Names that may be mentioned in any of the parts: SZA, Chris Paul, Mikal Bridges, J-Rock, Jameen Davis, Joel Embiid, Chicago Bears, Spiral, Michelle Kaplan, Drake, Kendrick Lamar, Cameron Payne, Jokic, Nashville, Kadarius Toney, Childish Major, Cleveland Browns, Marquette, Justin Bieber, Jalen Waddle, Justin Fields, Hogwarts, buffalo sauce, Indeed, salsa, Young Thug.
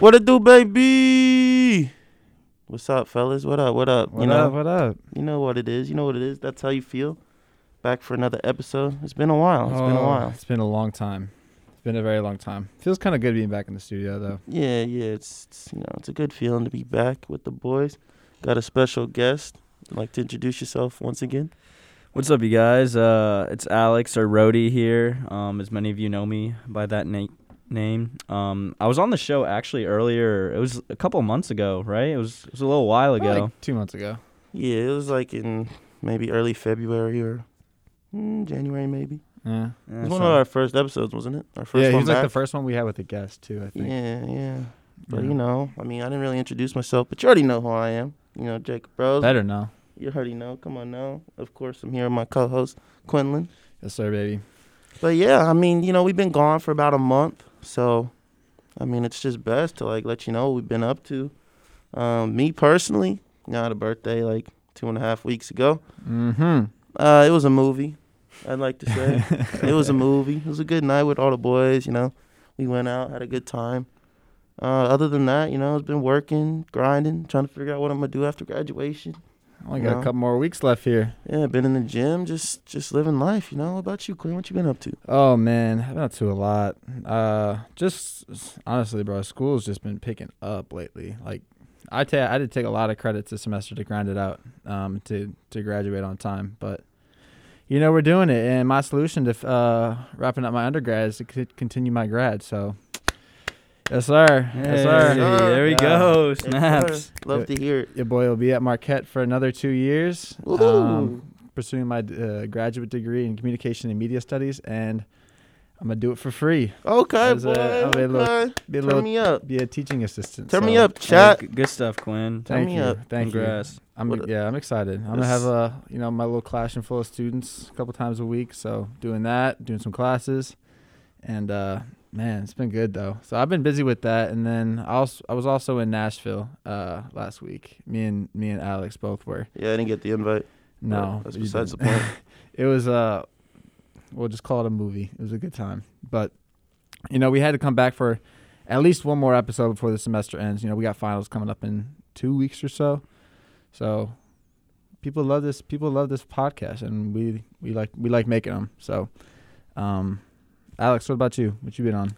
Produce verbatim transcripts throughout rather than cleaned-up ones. What it do, baby? What's up, fellas? What up? What up? What you know, up? What up? You know what it is. You know what it is. That's how you feel. Back for another episode. It's been a while. It's oh, been a while. It's been a long time. It's been a very long time. Feels kind of good being back in the studio, though. Yeah, yeah. It's, it's you know, it's a good feeling to be back with the boys. Got a special guest. I'd like to introduce yourself once again. What's up, you guys? Uh, it's Alex or Rhodey here. Um, as many of you know me by that na- name. Um, I was on the show actually earlier. It was a couple months ago, right? It was it was a little while ago. Like two months ago. Yeah, it was like in maybe early February or mm, January, maybe. Yeah, yeah, it was one so. of our first episodes, wasn't it? Our first yeah, one he was back. Like the first one we had with a guest too, I think. Yeah, yeah. But yeah. you know, I mean, I didn't really introduce myself, but you already know who I am. You know, Jacob Bros. Better know. You already know. Come on now. Of course, I'm here with my co-host Quinlan. Yes, sir, baby. But yeah, I mean, you know, we've been gone for about a month, so I mean, it's just best to like let you know what we've been up to. Um, me personally, I had a birthday like two and a half weeks ago. Mm-hmm. Uh, it was a movie. I'd like to say it was a movie. It was a good night with all the boys. You know, we went out, had a good time. Uh, other than that, you know, I've been working, grinding, trying to figure out what I'm gonna do after graduation. I only you got know. a couple more weeks left here. Yeah, been in the gym, just just living life. You know, what about you, Quinn? What you been up to? Oh man, I've been up to a lot. Uh, just honestly, bro, school's just been picking up lately. Like, I ta- I did take a lot of credits this semester to grind it out, um, to to graduate on time, but. You know, we're doing it, and my solution to uh, wrapping up my undergrad is to c- continue my grad, so yes, sir. Hey, yes, sir. There we yeah. go. Snaps. Love to hear it. Your boy will be at Marquette for another two years, um, pursuing my uh, graduate degree in communication and media studies, and I'm going to do it for free. Okay, boy. A, I'll be a little, okay. be a little, Turn me up. Be a teaching assistant. Turn so. me up, chat. Hey, good stuff, Quinn. Turn Thank me you. up. Thank Congrats. you. I'm, yeah, I'm excited. I'm gonna have a, you know, my little clash and full of students a couple times a week. So doing that, doing some classes, and uh, man, it's been good though. So I've been busy with that, and then I also I was also in Nashville uh, last week. Me and me and Alex both were. Yeah, I didn't get the invite. No, that's besides the point. It was uh, we'll just call it a movie. It was a good time, but you know, we had to come back for at least one more episode before the semester ends. You know, we got finals coming up in two weeks or so. So, people love this. People love this podcast, and we, we like we like making them. So, um, Alex, what about you? What you been on?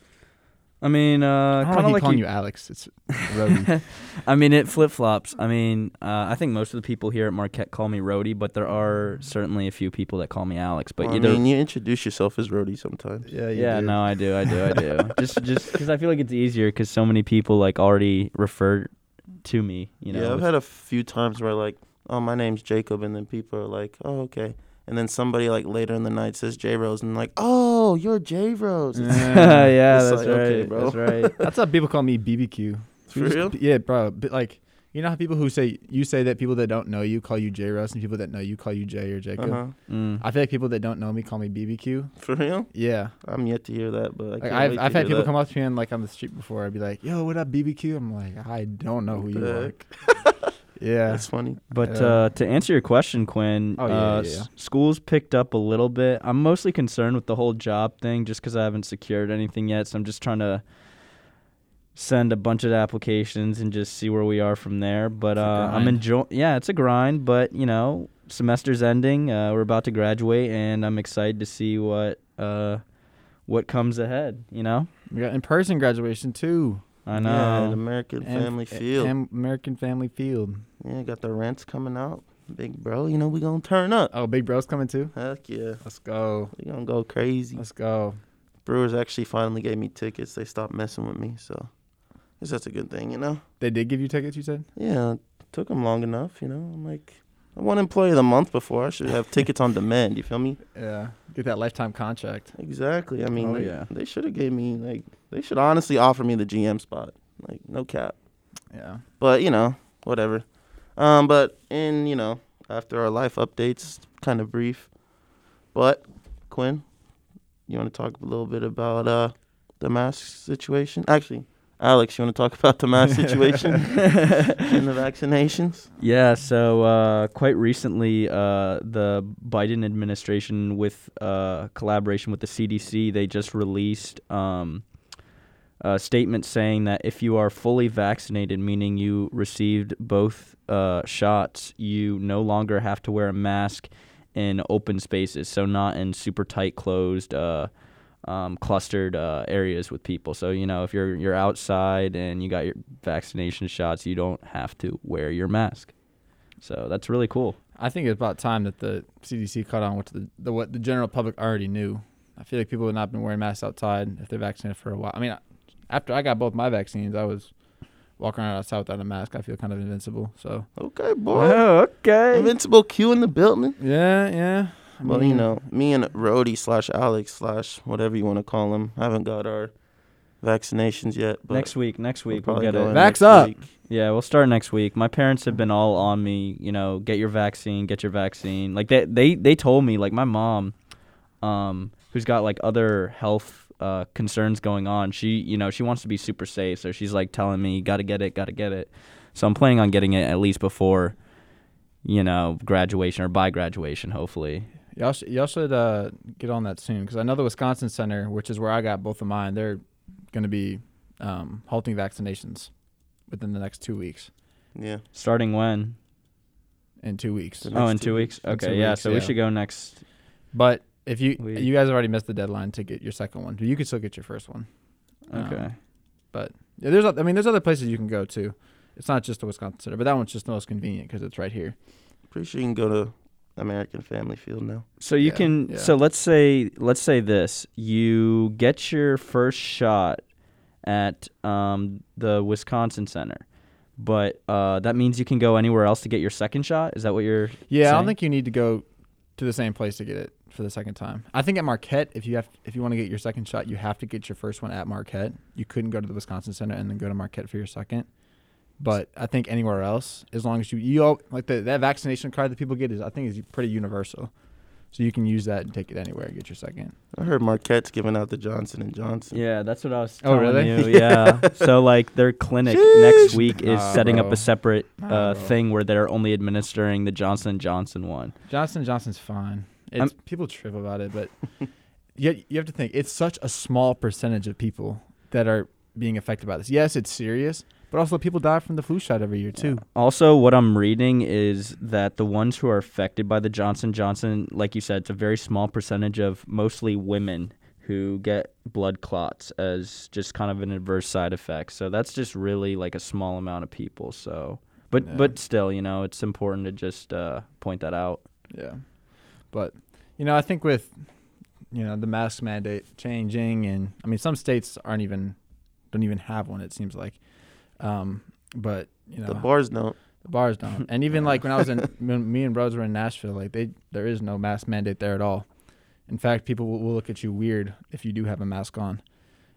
I mean, uh, kind of like calling you, you Alex. It's Rhodey. I mean, it flip flops. I mean, uh, I think most of the people here at Marquette call me Rhodey, but there are certainly a few people that call me Alex. But well, you I mean, you introduce yourself as Rhodey sometimes. Yeah, you yeah. Do. No, I do. I do. I do. just just because I feel like it's easier because so many people like already refer. To me, you know. Yeah, I've had a few times where like, oh, my name's Jacob, and then people are like, oh, okay, and then somebody like later in the night says J Rose, and I'm like, oh, you're J Rose. Yeah, yeah, that's, like, right. Okay, bro. that's right. That's right. That's how people call me B B Q. For just, real? Yeah, bro. But like, you know how people who say you say that people that don't know you call you J Rose, and people that know you call you J or Jacob. Uh-huh. Mm. I feel like people that don't know me call me B B Q. For real? Yeah. I'm yet to hear that, but I can't like, I've, wait I've to had hear people that. come up to me and like on the street before. I'd be like, "Yo, what up, B B Q?" I'm like, "I don't know who Back. you are." Yeah, that's funny. But yeah. uh, to answer your question, Quinn, oh, yeah, uh, yeah, yeah. S- school's picked up a little bit. I'm mostly concerned with the whole job thing, just because I haven't secured anything yet. So I'm just trying to. Send a bunch of applications and just see where we are from there. But uh, I'm enjoying. Yeah, it's a grind. But you know, semester's ending. Uh, we're about to graduate, and I'm excited to see what uh, what comes ahead. You know, we got in-person graduation too. I know. Yeah, at American and Family f- Field. Am- American Family Field. Yeah, got the rents coming out, big bro. You know we gonna turn up. Oh, big bro's coming too. Heck yeah. Let's go. We gonna go crazy. Let's go. Brewers actually finally gave me tickets. They stopped messing with me, so. Because that's a good thing, you know? They did give you tickets, you said? Yeah, it took them long enough, you know? I'm like, I won Employee of the Month before. I should have tickets on demand, you feel me? Yeah, get that lifetime contract. Exactly. I mean, oh, they, yeah. they should have gave me, like, they should honestly offer me the G M spot. Like, no cap. Yeah. But, you know, whatever. Um, But, in you know, after our life updates, kind of brief. But, Quinn, you want to talk a little bit about uh the mask situation? Actually... Alex, you want to talk about the mask situation and the vaccinations? Yeah, so uh, quite recently, uh, the Biden administration, with uh, collaboration with the C D C, they just released um, uh, statement saying that if you are fully vaccinated, meaning you received both uh, shots, you no longer have to wear a mask in open spaces, so not in super tight, closed, uh, um, clustered uh, areas with people. So, you know, if you're you're outside and you got your vaccination shots, you don't have to wear your mask. So that's really cool. I think it's about time that the C D C caught on with the, the what the general public already knew. I feel like people would not have been wearing masks outside if they're vaccinated for a while. I mean, after I got both my vaccines, I was walking around outside without a mask. I feel kind of invincible. So okay, boy. Oh, okay. Invincible Q in the building. Yeah, yeah. I well, mean, you know, me and Rody slash Alex slash whatever you want to call him, I haven't got our vaccinations yet. But next week, next week we'll, we'll get it. Vax up. Week. Yeah, we'll start next week. My parents have been all on me, you know, get your vaccine, get your vaccine. Like they they, they told me, like my mom, um, who's got like other health uh, concerns going on, she, you know, she wants to be super safe. So she's like telling me, got to get it, got to get it. So I'm planning on getting it at least before, you know, graduation or by graduation, hopefully. Y'all, sh- y'all should uh, get on that soon because I know the Wisconsin Center, which is where I got both of mine, they're going to be um, halting vaccinations within the next two weeks. Yeah. Starting when? In two weeks. Oh, in two, two weeks? Okay, two yeah, weeks, so yeah. We should go next. But if you week. you guys already missed the deadline to get your second one. You could still get your first one. Okay. Um, but yeah, there's I mean, there's other places you can go to. It's not just the Wisconsin Center, but that one's just the most convenient because it's right here. Pretty sure you can go to American Family Field now. So you yeah, can yeah. so let's say let's say this. You get your first shot at um, the Wisconsin Center, but uh, that means you can go anywhere else to get your second shot? Is that what you're Yeah, saying? I don't think you need to go to the same place to get it for the second time. I think at Marquette, if you have if you want to get your second shot, you have to get your first one at Marquette. You couldn't go to the Wisconsin Center and then go to Marquette for your second. But I think anywhere else, as long as you, you all, like the, that vaccination card that people get is, I think, is pretty universal. So you can use that and take it anywhere and get your second. I heard Marquette's giving out the Johnson and Johnson. Yeah, that's what I was telling oh, really? you. Yeah. yeah. So, like, their clinic Sheesh. next week is nah, setting bro. up a separate uh, nah, thing where they're only administering the Johnson and Johnson one. Johnson and Johnson's fine. It's, people trip about it, but you, you have to think, it's such a small percentage of people that are being affected by this. Yes, it's serious. But also, people die from the flu shot every year, too. Yeah. Also, what I'm reading is that the ones who are affected by the Johnson and Johnson, like you said, it's a very small percentage of mostly women who get blood clots as just kind of an adverse side effect. So that's just really like a small amount of people. So, But yeah. but still, you know, it's important to just uh, point that out. Yeah. But, you know, I think with, you know, the mask mandate changing and, I mean, some states aren't even, don't even have one, it seems like. Um, but you know, the bars don't, the bars don't. And even yeah. like when I was in, when me and bros were in Nashville, like they, there is no mask mandate there at all. In fact, people will, will look at you weird if you do have a mask on.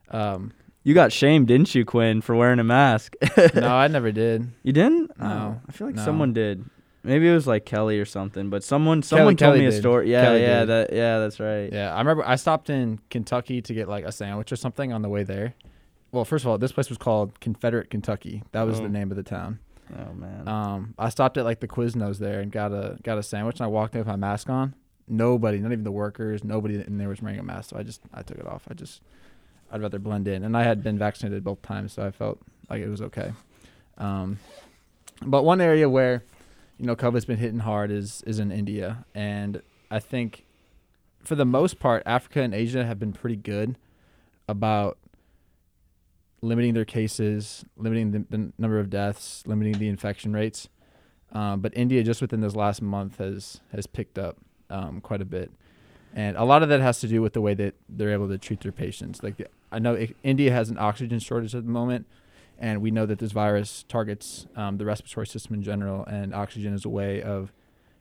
Um, you got shamed, didn't you, Quinn, for wearing a mask? No, I never did. You didn't? No, oh, I feel like no. someone did. Maybe it was like Kelly or something, but someone, someone Kelly, told Kelly me did. a story. Yeah, Kelly yeah, did. that, yeah, that's right. Yeah. I remember I stopped in Kentucky to get like a sandwich or something on the way there. Well, first of all, this place was called Confederate Kentucky. That was oh. the name of the town. Oh, man. Um, I stopped at, like, the Quiznos there and got a got a sandwich, and I walked in with my mask on. Nobody, not even the workers, nobody in there was wearing a mask, so I just I took it off. I just, I'd rather blend in. And I had been vaccinated both times, so I felt like it was okay. Um, but one area where, you know, COVID's been hitting hard is is in India. And I think, for the most part, Africa and Asia have been pretty good about limiting their cases, limiting the, the number of deaths, limiting the infection rates. Um, but India, just within this last month, has has picked up um, quite a bit. And a lot of that has to do with the way that they're able to treat their patients. Like the, I know it, India has an oxygen shortage at the moment, and we know that this virus targets um, the respiratory system in general, and oxygen is a way of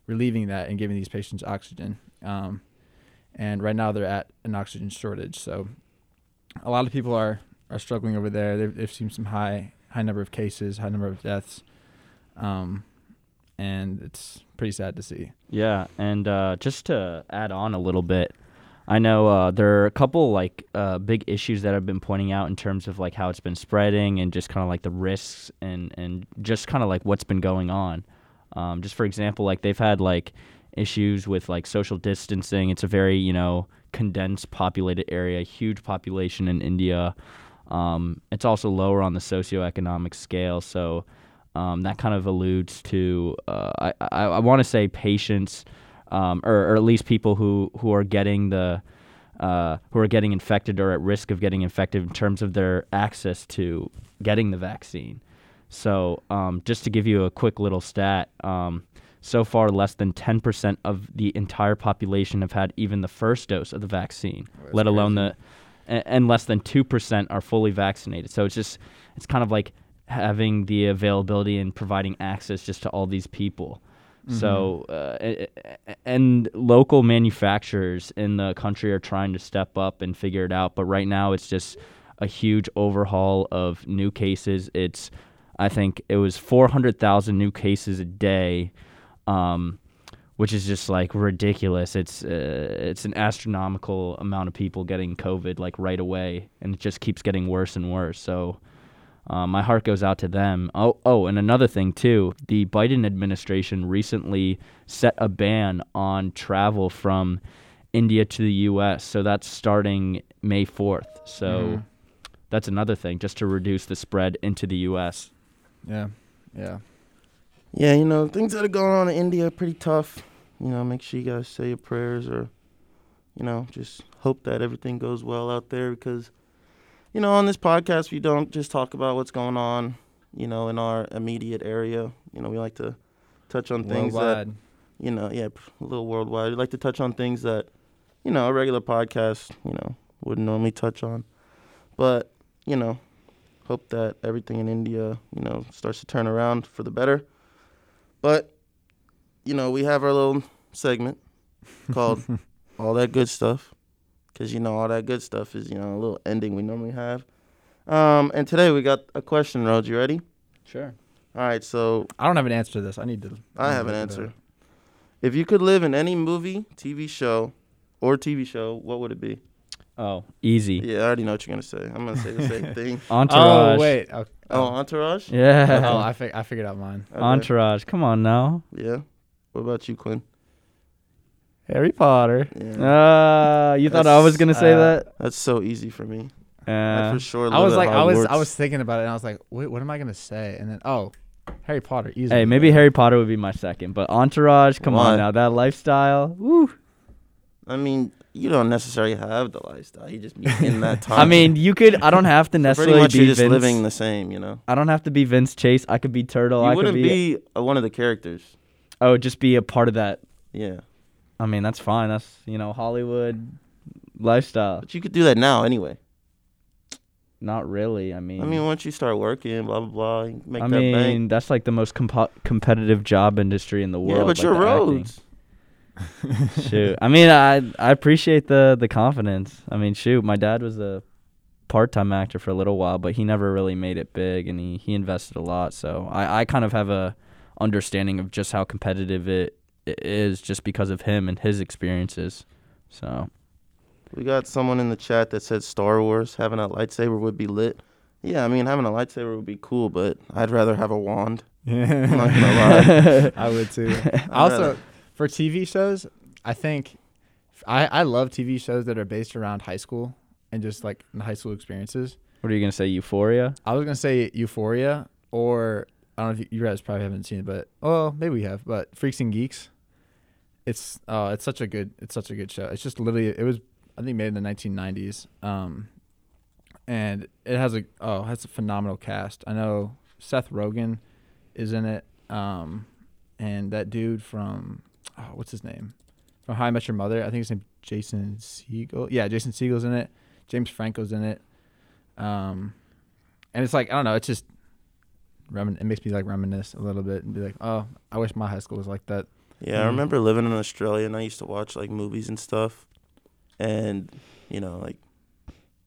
relieving that and giving these patients oxygen. Um, and right now they're at an oxygen shortage. So a lot of people are... are struggling over there. They've, they've seen some high high number of cases, high number of deaths, um, and it's pretty sad to see. Yeah, and uh, just to add on a little bit, I know uh, there are a couple like uh, big issues that I've been pointing out in terms of like how it's been spreading and just kind of like the risks and, and just kind of like what's been going on. Um, just for example, like they've had like issues with like social distancing. It's a very, you know, condensed populated area, huge population in India. Um, it's also lower on the socioeconomic scale, so um, that kind of alludes to, uh, I, I, I want to say patients, um, or, or at least people who, who are getting the, uh, who are getting infected or at risk of getting infected in terms of their access to getting the vaccine. So um, just to give you a quick little stat, um, so far less than ten percent of the entire population have had even the first dose of the vaccine, oh, let alone crazy. the, and less than two percent are fully vaccinated. So it's just, it's kind of like having the availability and providing access just to all these people. Mm-hmm. So, uh, and local manufacturers in the country are trying to step up and figure it out. But right now it's just a huge overhaul of new cases. It's, I think it was four hundred thousand new cases a day, um, which is just like ridiculous. It's uh, it's an astronomical amount of people getting COVID like right away, and it just keeps getting worse and worse. So um, my heart goes out to them. Oh, oh, and another thing too, the Biden administration recently set a ban on travel from India to the U S. So that's starting May fourth. So mm-hmm. that's another thing, just to reduce the spread into the U S. Yeah, yeah. Yeah, you know, things that are going on in India are pretty tough. You know, make sure you guys say your prayers, or, you know, just hope that everything goes well out there, because, you know, on this podcast, we don't just talk about what's going on, you know, in our immediate area. You know, we like to touch on things worldwide. that, you know, yeah, a little worldwide. We like to touch on things that, you know, a regular podcast, you know, wouldn't normally touch on. But, you know, hope that everything in India, you know, starts to turn around for the better. But, you know, we have our little segment called All That Good Stuff, because, you know, all that good stuff is, you know, a little ending we normally have. Um, and today we got a question, Rhodes. You ready? Sure. All right, so. I don't have an answer to this. I need to. I, I have an answer. If you could live in any movie, T V show, or T V show, what would it be? Oh, easy. Yeah, I already know what you're going to say. I'm going to say the same thing. Entourage. Oh, wait. Okay. Oh, Entourage? Yeah. Okay. Oh, I fig- I figured out mine. Okay. Entourage. Come on now. Yeah. What about you, Quinn? Harry Potter. Yeah. Uh, you that's, thought I was going to say uh, that? That's so easy for me. Uh, I for sure I was like, I was, I was thinking about it, and I was like, wait, what am I going to say? And then, oh, Harry Potter. Easy. Hey, maybe Harry Potter would be my second, but Entourage, come what? on now. That lifestyle. Woo. I mean, you don't necessarily have the lifestyle. You just be in that time. I mean, you could. I don't have to necessarily pretty much be you're just Vince. Living the same, you know. I don't have to be Vince Chase. I could be Turtle. You I wouldn't could be, be a, one of the characters. Oh, just be a part of that. Yeah. I mean, that's fine. That's, you know, Hollywood lifestyle. But you could do that now anyway. Not really. I mean. I mean, once you start working, blah, blah, blah, you make I that mean, bank. That's like the most comp- competitive job industry in the world. Yeah, but like you're Rhodes. Shoot, I mean, I I appreciate the the confidence. I mean, shoot, my dad was a part-time actor for a little while, but he never really made it big, and he, he invested a lot. So I, I kind of have a understanding of just how competitive it, it is, just because of him and his experiences. So we got someone in the chat that said Star Wars. Having a lightsaber would be lit. Yeah, I mean, having a lightsaber would be cool, but I'd rather have a wand. Yeah, I'm not gonna lie. I would too. Also. For T V shows, I think I, I love T V shows that are based around high school and just like high school experiences. What are you gonna say, Euphoria? I was gonna say Euphoria, or I don't know if you, you guys probably haven't seen it, but oh, maybe we have. But Freaks and Geeks, it's uh, it's such a good it's such a good show. It's just literally it was I think made in the nineteen nineties, um, and it has a oh it has a phenomenal cast. I know Seth Rogen is in it, um, and that dude from Oh, what's his name? From How I Met Your Mother. I think his name is Jason Segel. Yeah, Jason Segel's in it. James Franco's in it. Um, and it's like, I don't know, it's just, remin- it makes me like reminisce a little bit and be like, oh, I wish my high school was like that. Yeah, mm. I remember living in Australia, and I used to watch like movies and stuff. And, you know, like,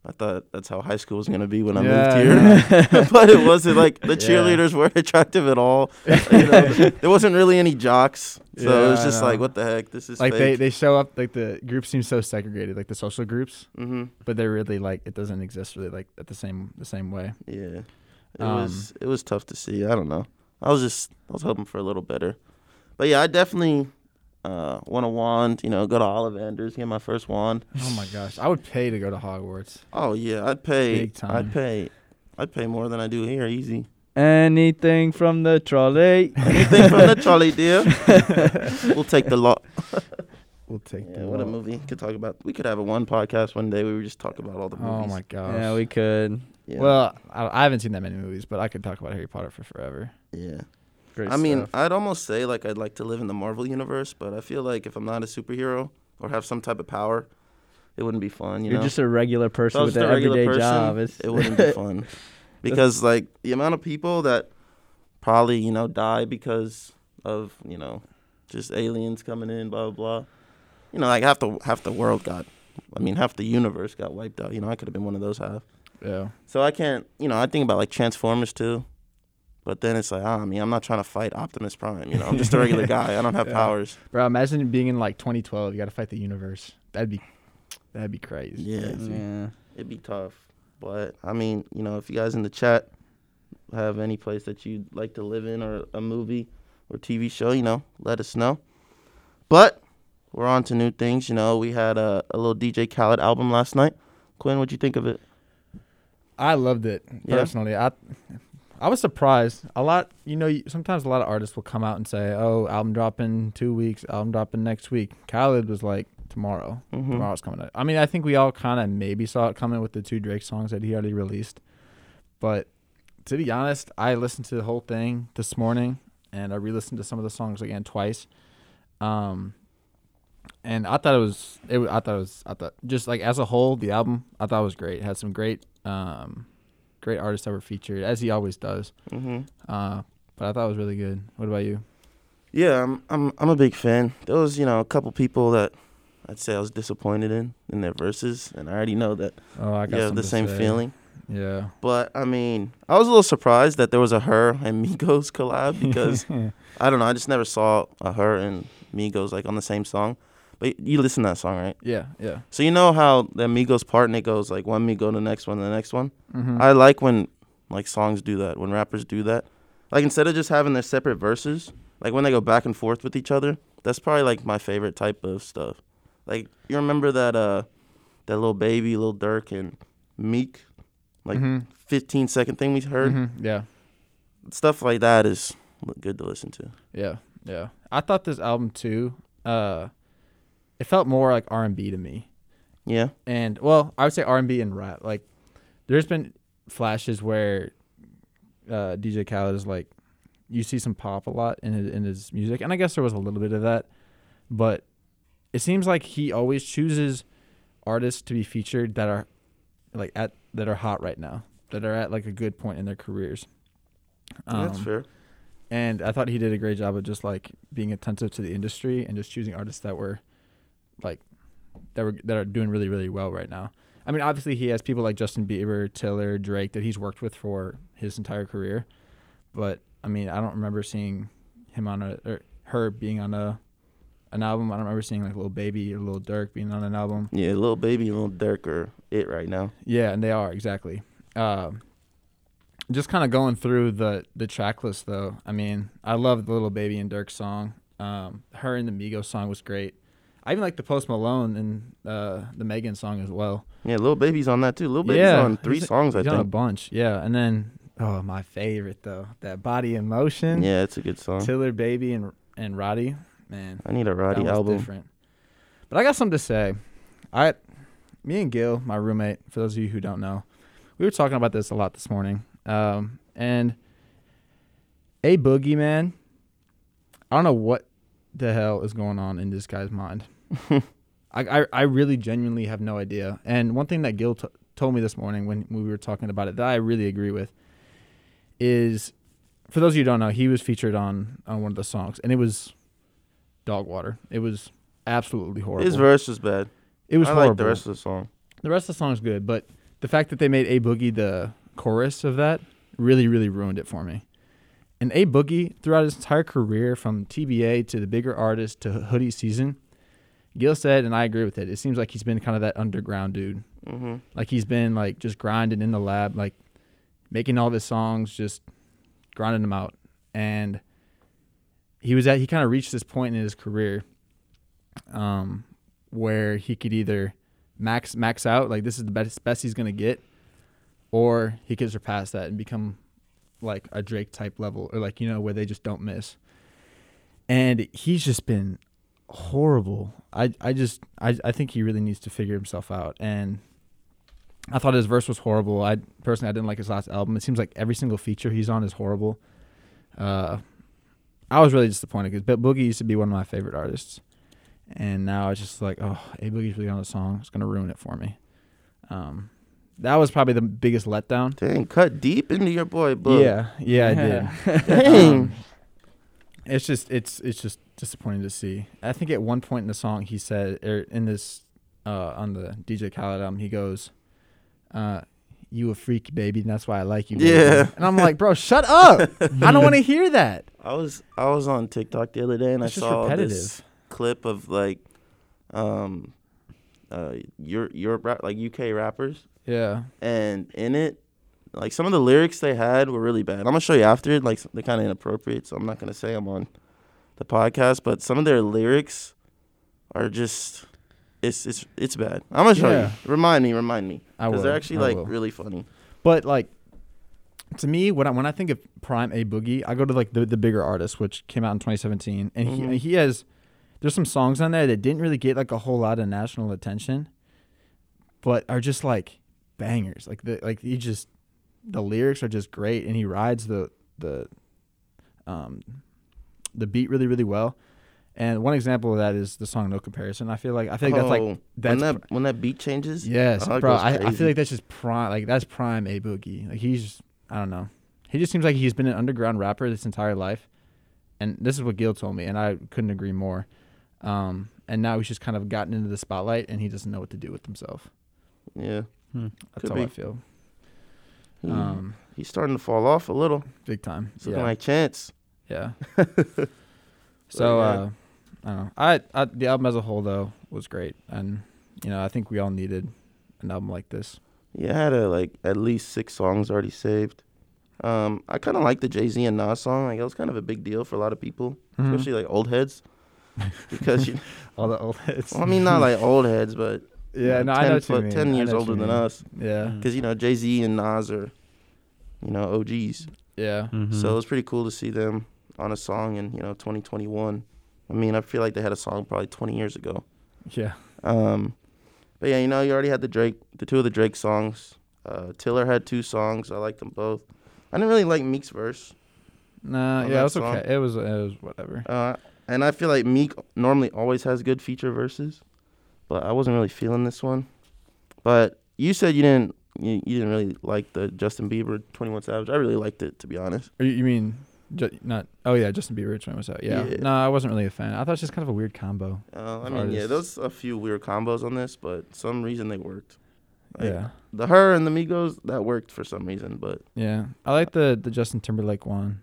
I thought that's how high school was going to be when I yeah, moved here. Yeah. But it wasn't like the cheerleaders yeah. were attractive at all. You know, there wasn't really any jocks. So yeah, it was just like, what the heck? This is like fake. They, they show up, like the groups seem so segregated, like the social groups. Mm-hmm. But they're really like, it doesn't exist really like at the same the same way. Yeah. It um, was it was tough to see. I don't know. I was just, I was hoping for a little better. But yeah, I definitely, Uh, won a wand, you know, go to Ollivanders, get my first wand. Oh my gosh, I would pay to go to Hogwarts. Oh yeah, I'd pay. Big time. I'd pay. I'd pay more than I do here, easy. Anything from the trolley. Anything from the trolley, dear. We'll take the lot. We'll take yeah, the lot. What a movie. Could talk about. We could have a one podcast one day. We would just talk about all the movies. Oh my gosh. Yeah, we could. Yeah. Well, I, I haven't seen that many movies, but I could talk about Harry Potter for forever. Yeah. Great I stuff. mean, I'd almost say like I'd like to live in the Marvel universe, but I feel like if I'm not a superhero or have some type of power, it wouldn't be fun. You You're know? just a regular person with an everyday person, job. It's it wouldn't be fun because like the amount of people that probably you know die because of you know just aliens coming in, blah blah blah. You know, like half the half the world got, I mean, half the universe got wiped out. You know, I could have been one of those half. Yeah. So I can't. You know, I think about like Transformers too. But then it's like, oh, I mean, I'm not trying to fight Optimus Prime. You know, I'm just a regular guy. I don't have yeah. powers. Bro, imagine being in like twenty twelve. You got to fight the universe. That'd be, that'd be crazy. Yeah, crazy. yeah, it'd be tough. But I mean, you know, if you guys in the chat have any place that you'd like to live in, or a movie, or T V show, you know, let us know. But we're on to new things. You know, we had a, a little D J Khaled album last night. Quinn, what'd you think of it? I loved it personally. Yeah. I. I was surprised. A lot, you know, sometimes a lot of artists will come out and say, oh, album dropping two weeks, album dropping next week. Khaled was like, tomorrow. Mm-hmm. Tomorrow's coming out. I mean, I think we all kind of maybe saw it coming with the two Drake songs that he already released. But to be honest, I listened to the whole thing this morning, and I re-listened to some of the songs again twice. Um, and I thought it was, it, I thought it was, I thought, just like as a whole, the album, I thought it was great. It had some great, um, great artists that were featured, as he always does. Mm-hmm. Uh, but I thought it was really good. What about you? Yeah, I'm I'm I'm a big fan. There was, you know, a couple people that I'd say I was disappointed in in their verses, and I already know that. Oh, I got yeah, the same say. feeling. Yeah. But I mean, I was a little surprised that there was a Her and Migos collab because I don't know, I just never saw a Her and Migos like on the same song. But you listen to that song, right? Yeah, yeah. So you know how the Migos part and it goes like one Migo, the next one, the next one? Mm-hmm. I like when like songs do that, when rappers do that. Like instead of just having their separate verses, like when they go back and forth with each other, that's probably like my favorite type of stuff. Like you remember that uh, that Lil Baby, Lil Durk, and Meek, like mm-hmm. fifteen second thing we heard? Mm-hmm. Yeah. Stuff like that is good to listen to. Yeah, yeah. I thought this album too, uh, it felt more like R and B to me. Yeah. And, well, I would say R and B and rap. Like, there's been flashes where uh, D J Khaled is like, you see some pop a lot in his, in his music. And I guess there was a little bit of that. But it seems like he always chooses artists to be featured that are, like, at that are hot right now, that are at, like, a good point in their careers. Um, That's fair. And I thought he did a great job of just, like, being attentive to the industry and just choosing artists that were like that were that are doing really really well right now. I mean, obviously he has people like Justin Bieber, Tiller, Drake that he's worked with for his entire career, but I mean, I don't remember seeing him on a or her being on a an album. I don't remember seeing like Lil Baby or Lil Durk being on an album. Yeah, Lil Baby and Lil Durk are it right now. Yeah, and they are exactly. Um, just kind of going through the the track list though. I mean, I love the Lil Baby and Durk song. Um, her and the Migos song was great. I even like the Post Malone and uh, the Megan song as well. Yeah, Lil Baby's on that too. Lil Baby's yeah, on three songs, I think. He's on a bunch, yeah. And then, oh, my favorite, though, that Body in Motion. Yeah, it's a good song. Tiller, Baby, and and Roddy. Man. I need a Roddy album. Different. But I got something to say. I, Me and Gil, my roommate, for those of you who don't know, we were talking about this a lot this morning. Um, and A Boogie, man, I don't know what the hell is going on in this guy's mind. I, I I really genuinely have no idea. And one thing that Gil t- told me this morning when we were talking about it that I really agree with is, for those of you who don't know, he was featured on, on one of the songs, and it was dog water. It was absolutely horrible. His verse was bad. It was I horrible. I like the rest of the song. The rest of the song is good, but the fact that they made A Boogie the chorus of that really, really ruined it for me. And A Boogie, throughout his entire career, from T B A to the bigger artist to Hoodie Season, Gil said, and I agree with it, it seems like he's been kind of that underground dude. Mm-hmm. Like he's been like just grinding in the lab, like making all of his songs, just grinding them out. And he was at, he kind of reached this point in his career um, where he could either max max out, like this is the best best he's gonna get, or he could surpass that and become like a Drake type level, or like, you know, where they just don't miss. And he's just been horrible. I I just I I think he really needs to figure himself out. And I thought his verse was horrible. I personally I didn't like his last album. It seems like every single feature he's on is horrible. Uh, I was really disappointed because Boogie used to be one of my favorite artists, and now it's just like, oh, A Boogie's really on the song. It's gonna ruin it for me. Um, that was probably the biggest letdown. Dang, cut deep into your boy, Boog. Yeah, yeah, I did. Dang. Um, It's just it's it's just disappointing to see. I think at one point in the song he said, or in this uh, on the D J Khaled album, he goes, uh, "You a freak, baby, and that's why I like you." Baby. Yeah, and I'm like, bro, shut up! I don't want to hear that. I was I was on TikTok the other day and it's I saw repetitive. This clip of like, um, uh, Europe, Europe like U K rappers. Yeah, and in it. Like, some of the lyrics they had were really bad. I'm going to show you after it. Like, they're kind of inappropriate, so I'm not going to say I'm on the podcast. But some of their lyrics are just, it's it's it's bad. I'm going to show yeah. you. Remind me, remind me. I will. Because they're actually, I like, will. really funny. But, like, to me, when I, when I think of Prime A Boogie, I go to, like, the, the bigger artist, which came out in twenty seventeen. And mm-hmm. he he has, there's some songs on there that didn't really get, like, a whole lot of national attention, but are just, like, bangers. Like, the, like he just... The lyrics are just great, and he rides the the um, the beat really, really well. And one example of that is the song "No Comparison." I feel like I feel like oh, that's like that's when that pr- when that beat changes. Yes, oh, bro. I, I feel like that's just prime. Like that's prime A Boogie. Like he's just, I don't know. He just seems like he's been an underground rapper this entire life, and this is what Gil told me, and I couldn't agree more. Um, and now he's just kind of gotten into the spotlight, and he doesn't know what to do with himself. Yeah, hmm. that's Could how be. I feel. Um, he's starting to fall off a little, big time. It's looking yeah. like Chance. Yeah. so uh, I don't know. I, I the album as a whole though was great, and you know I think we all needed an album like this. Yeah, I had a, like at least six songs already saved. Um, I kind of like the Jay-Z and Nas song. Like it was kind of a big deal for a lot of people, mm-hmm. especially like old heads, because you all the old heads. Well, I mean not like old heads, but. Yeah, no, I know what you mean. ten years older than us. Yeah. Because, you know, Jay-Z and Nas are, you know, O Gs. Yeah. Mm-hmm. So it was pretty cool to see them on a song in, you know, twenty twenty-one. I mean, I feel like they had a song probably twenty years ago. Yeah. Um, but, yeah, you know, you already had the Drake, the two of the Drake songs. Uh, Tiller had two songs. I liked them both. I didn't really like Meek's verse. Nah, yeah, it was song. okay. It was, it was whatever. Uh, and I feel like Meek normally always has good feature verses. But I wasn't really feeling this one. But you said you didn't you, you didn't really like the Justin Bieber twenty-one Savage. I really liked it, to be honest. You, you mean ju- not? Oh yeah, Justin Bieber twenty-one Savage. Yeah. yeah. No, I wasn't really a fan. I thought it was just kind of a weird combo. Uh, I mean, artists. yeah, there's a few weird combos on this, but some reason they worked. Like, yeah. The Her and the Migos that worked for some reason, but yeah, I like the the Justin Timberlake one.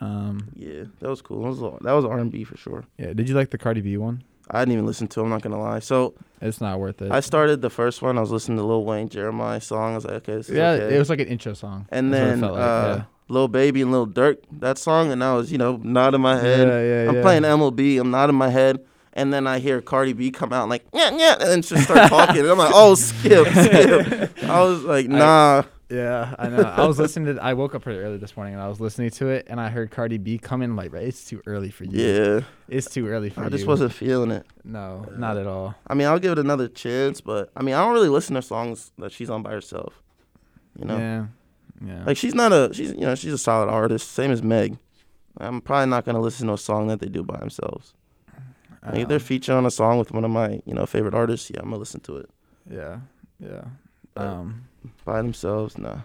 Um, yeah, that was cool. That was that was R and B for sure. Yeah. Did you like the Cardi B one? I didn't even listen to him, I'm not going to lie. So it's not worth it. I started the first one. I was listening to Lil Wayne, Jeremiah song. I was like, okay, this is yeah, okay. It was like an intro song. And That's then uh, like. yeah. Lil Baby and Lil Durk, that song. And I was, you know, nodding my head. Yeah, yeah, I'm yeah. playing M L B. I'm nodding my head. And then I hear Cardi B come out and like, yeah, yeah. And then she start talking. And I'm like, oh, skip, skip. I was like, nah. I, yeah, I know. I was listening to I woke up pretty early this morning and I was listening to it and I heard Cardi B come in. I'm like, it's too early for you. Yeah. It's too early for you. I just you. wasn't feeling it. No, uh, not at all. I mean, I'll give it another chance, but I mean, I don't really listen to songs that she's on by herself. You know? Yeah. Yeah. Like she's not a she's you know, she's a solid artist, same as Meg. I'm probably not gonna listen to a song that they do by themselves. Um, like if they're featuring on a song with one of my, you know, favorite artists, yeah, I'm gonna listen to it. Yeah. Yeah. Um by themselves, nah.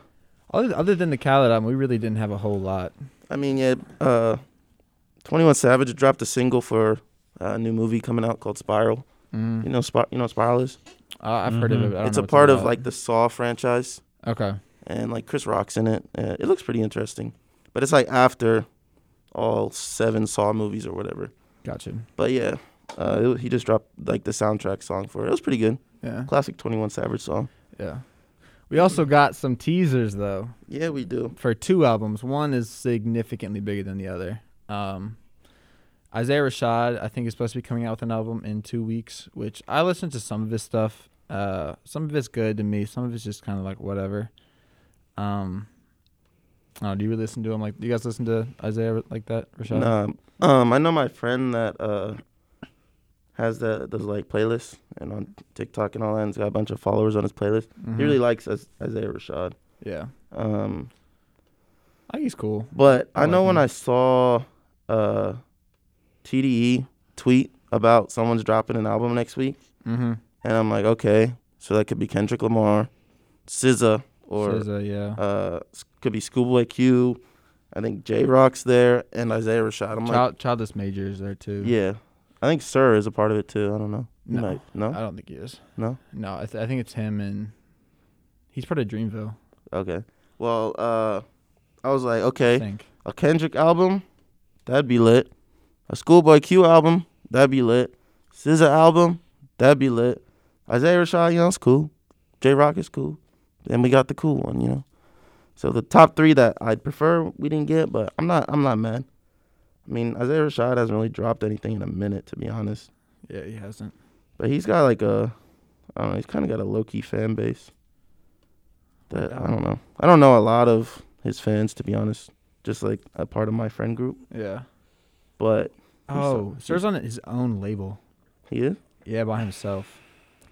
Other, other than the Khaled album, we really didn't have a whole lot. I mean, yeah, uh, twenty-one Savage dropped a single for a new movie coming out called Spiral. Mm. You know, Spir- you know what Spiral is? Uh, I've mm-hmm. heard of it. I it's a part of like the Saw franchise. Okay. And like Chris Rock's in it. Uh, it looks pretty interesting, but it's like after all seven Saw movies or whatever. Gotcha. But yeah, uh, it, he just dropped like the soundtrack song for it. It was pretty good. Yeah. Classic twenty-one Savage song. Yeah. We also got some teasers, though. Yeah, we do. For two albums. One is significantly bigger than the other. Um, Isaiah Rashad, I think, is supposed to be coming out with an album in two weeks, which I listened to some of his stuff. Uh, some of it's good to me. Some of it's just kind of like whatever. Um, oh, do you really listen to him? Like, do you guys listen to Isaiah like that, Rashad? No. Um, I know my friend that uh, has the, those like playlists and on TikTok and all that, and he's got a bunch of followers on his playlist. Mm-hmm. He really likes Isaiah Rashad. Yeah. Um, I think he's cool. But I, I know like when him. I saw... Uh, T D E tweet about someone's dropping an album next week, mm-hmm. and I'm like, okay, so that could be Kendrick Lamar, S Z A, or S Z A, yeah, uh, could be Schoolboy Q. I think J Rock's there, and Isaiah Rashad. I'm Child, like, Childish Majors there too. Yeah, I think Sir is a part of it too. I don't know. No, might, no, I don't think he is. No, no, I, th- I think it's him, and he's part of Dreamville. Okay, well, uh, I was like, okay, a Kendrick album, that'd be lit. A Schoolboy Q album, that'd be lit. S Z A album, that'd be lit. Isaiah Rashad, you know, it's cool. J-Rock is cool. Then we got the cool one, you know. So the top three that I'd prefer we didn't get, but I'm not I'm not mad. I mean, Isaiah Rashad hasn't really dropped anything in a minute, to be honest. Yeah, he hasn't. But he's got like a, I don't know, he's kind of got a low-key fan base. That, I don't know. I don't know a lot of his fans, to be honest. Just like a part of my friend group. Yeah. But... Oh, Sir's on his own label. He is? Yeah, by himself.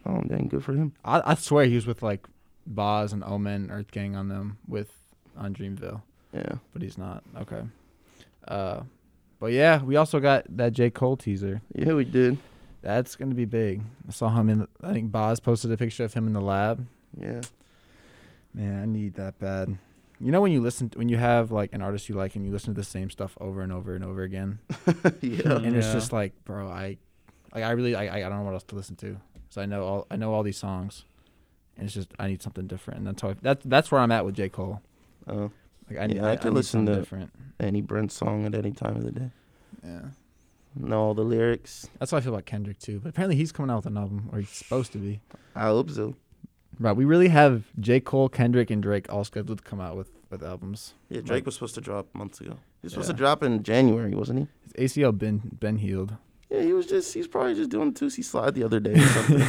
Oh, dang, good for him. I, I swear he was with, like, Boz and Omen, Earth Gang on them with on Dreamville. Yeah. But he's not. Okay. Uh, But, yeah, we also got that J. Cole teaser. Yeah, we did. That's going to be big. I saw him in, the, I think Boz posted a picture of him in the lab. Yeah. Man, I need that bad. You know when you listen, to, when you have like an artist you like and you listen to the same stuff over and over and over again? Yeah. And it's yeah. just like, bro, I, like I really, I, I don't know what else to listen to. So I know all, I know all these songs, and it's just I need something different. And that's how I, that's that's where I'm at with J. Cole. Oh. Like I, yeah, I, I can I listen to different. Any Brent song at any time of the day. Yeah. Know all the lyrics. That's how I feel about Kendrick too. But apparently he's coming out with an album, or he's supposed to be. I hope so. Right, we really have J. Cole, Kendrick, and Drake all scheduled to come out with, with albums. Yeah, Drake like, was supposed to drop months ago. He was yeah. supposed to drop in January, wasn't he? His A C L been been healed. Yeah, he was just he's probably just doing the two C slide the other day or something.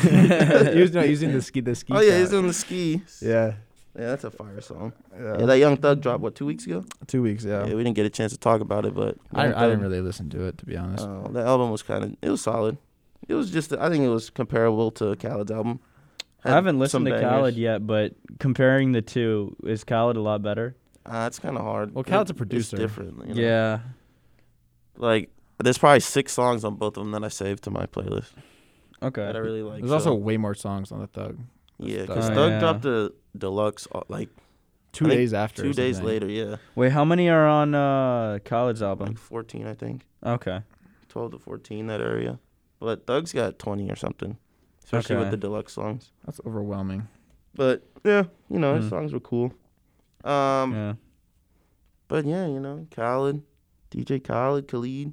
He was no, using the ski the ski. Oh yeah, he's doing the ski. Yeah. Yeah, that's a fire song. Yeah. yeah, that Young Thug dropped what two weeks ago? Two weeks, yeah. Yeah, we didn't get a chance to talk about it, but I, Thug, I didn't really listen to it to be honest. Oh, uh, that album was kind of it was solid. It was just I think it was comparable to Khaled's album. I haven't listened to Khaled yet, but comparing the two, is Khaled a lot better? Uh, it's kind of hard. Well, Khaled's it, a producer. It's different. You know? Yeah. Like, there's probably six songs on both of them that I saved to my playlist. Okay. That I really like. There's so. also way more songs on the Thug. Yeah, because Thug, oh, Thug yeah. dropped the deluxe, like, two days after. Two days later, yeah. Wait, how many are on uh, Khaled's album? Like fourteen, I think. Okay. twelve to fourteen, that area. But Thug's got twenty or something. Especially okay. with the deluxe songs. That's overwhelming. But, yeah, you know, his mm. songs were cool. Um, yeah. But, yeah, you know, Khaled, D J Khaled, Khalid,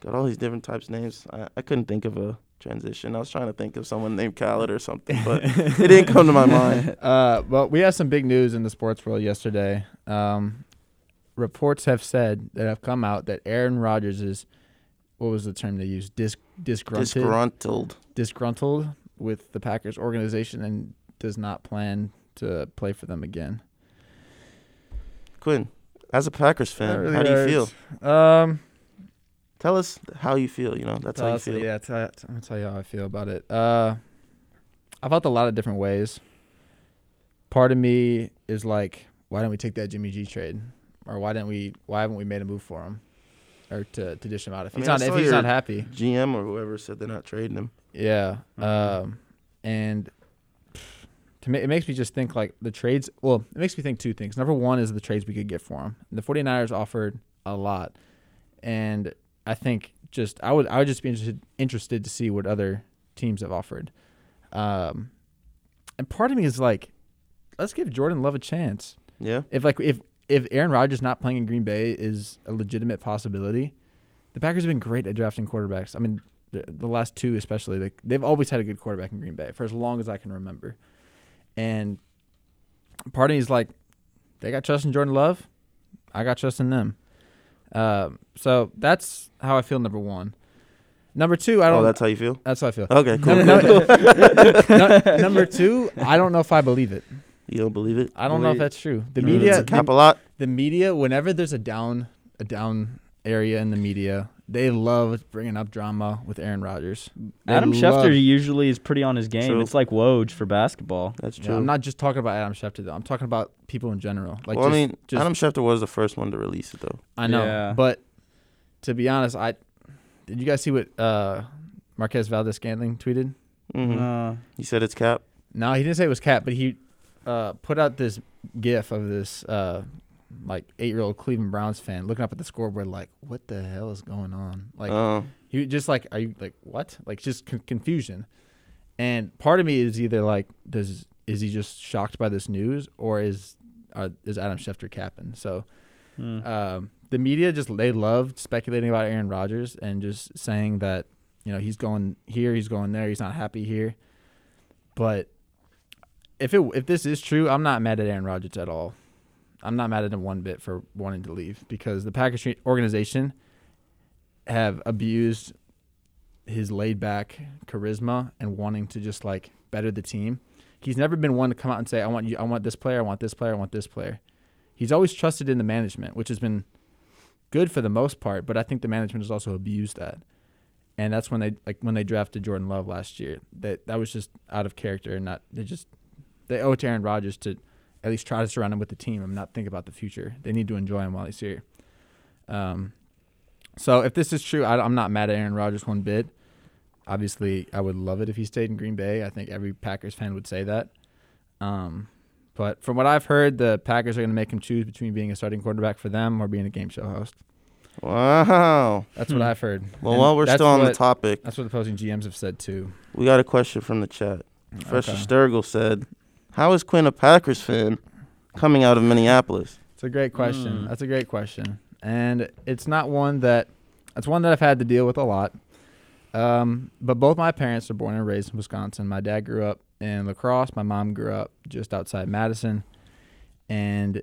got all these different types of names. I, I couldn't think of a transition. I was trying to think of someone named Khaled or something, but it didn't come to my mind. Uh, well, we had some big news in the sports world yesterday. Um, reports have said that have come out that Aaron Rodgers is, what was the term they used? Dis- disgruntled. Disgruntled. Disgruntled with the Packers organization and does not plan to play for them again. Quinn, as a Packers fan, really how hurts. do you feel? Um, tell us how you feel. You know, that's how you feel. Yeah, t- I'm gonna tell you how I feel about it. Uh, I felt a lot of different ways. Part of me is like, why didn't we take that Jimmy G trade, or why didn't we? Why haven't we made a move for him, or to to dish him out if I he's mean, not if he's not happy? G M or whoever said they're not trading him. Yeah, um, and to me, it makes me just think like the trades. Well, it makes me think two things. Number one is the trades we could get for him. The 49ers offered a lot, and I think just I would I would just be interested interested to see what other teams have offered. Um, and part of me is like, let's give Jordan Love a chance. Yeah. If like if if Aaron Rodgers not playing in Green Bay is a legitimate possibility, the Packers have been great at drafting quarterbacks. I mean. The last two especially, they, they've always had a good quarterback in Green Bay for as long as I can remember. And part of me is like, they got trust in Jordan Love. I got trust in them. Um, so that's how I feel, number one. Number two, I don't. Oh, that's how you feel? That's how I feel. Okay, cool. no, number two, I don't know if I believe it. You don't believe it? I don't believe know if that's true. The media mm, cap a lot. The media, whenever there's a down a down area in the media, they love bringing up drama with Aaron Rodgers. They Adam love. Schefter usually is pretty on his game. True. It's like Woj for basketball. That's true. Yeah, I'm not just talking about Adam Schefter, though. I'm talking about people in general. Like, well, just, I mean, just, Adam Schefter was the first one to release it, though. I know. Yeah. But to be honest, I did you guys see what uh, Marquez Valdez-Scantling tweeted? Mm-hmm. Uh, he said it's cap? No, he didn't say it was cap, but he uh, put out this gif of this uh, – like eight-year-old Cleveland Browns fan looking up at the scoreboard like, what the hell is going on? Like, oh. He just like, are you like, what? Like, just con- confusion. And part of me is either like, does is he just shocked by this news, or is uh, is Adam Schefter capping? So mm. um, the media just, they love speculating about Aaron Rodgers and just saying that, you know, he's going here, he's going there, he's not happy here. But if it if this is true, I'm not mad at Aaron Rodgers at all. I'm not mad at him one bit for wanting to leave, because the Packers organization have abused his laid-back charisma and wanting to just, like, better the team. He's never been one to come out and say, I want you, I want this player, I want this player, I want this player. He's always trusted in the management, which has been good for the most part, but I think the management has also abused that. And that's when they like when they drafted Jordan Love last year. That that was just out of character, and not they just they owe it to Aaron Rodgers to – at least try to surround him with the team. I'm not thinking about the future. They need to enjoy him while he's here. Um, so if this is true, I, I'm not mad at Aaron Rodgers one bit. Obviously, I would love it if he stayed in Green Bay. I think every Packers fan would say that. Um, but from what I've heard, the Packers are going to make him choose between being a starting quarterback for them or being a game show host. Wow. That's what I've heard. Well, and while we're still on what, the topic. That's what opposing G Ms have said, too. We got a question from the chat. Professor okay. Sturgill said... How is Quinn a Packers fan coming out of Minneapolis? It's a great question. Mm. That's a great question. And it's not one that – it's one that I've had to deal with a lot. Um, but both my parents are born and raised in Wisconsin. My dad grew up in La Crosse. My mom grew up just outside Madison. And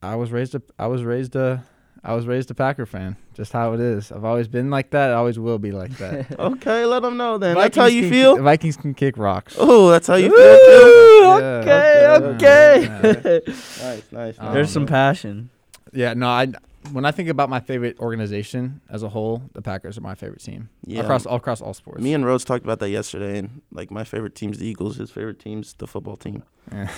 I was raised a, I was raised a, I was raised a Packer fan, just how it is. I've always been like that. I always will be like that. Okay, let them know then. Vikings that's how you can, feel? Vikings can kick rocks. Oh, that's how you Ooh, feel? Too? Okay, yeah, okay. okay. nice, nice. Um, There's some passion. Yeah, no, I when I think about my favorite organization as a whole, the Packers are my favorite team. Yeah. Across, all, across all sports. Me and Rhodes talked about that yesterday, and like my favorite team's the Eagles. His favorite team's the football team. Yeah.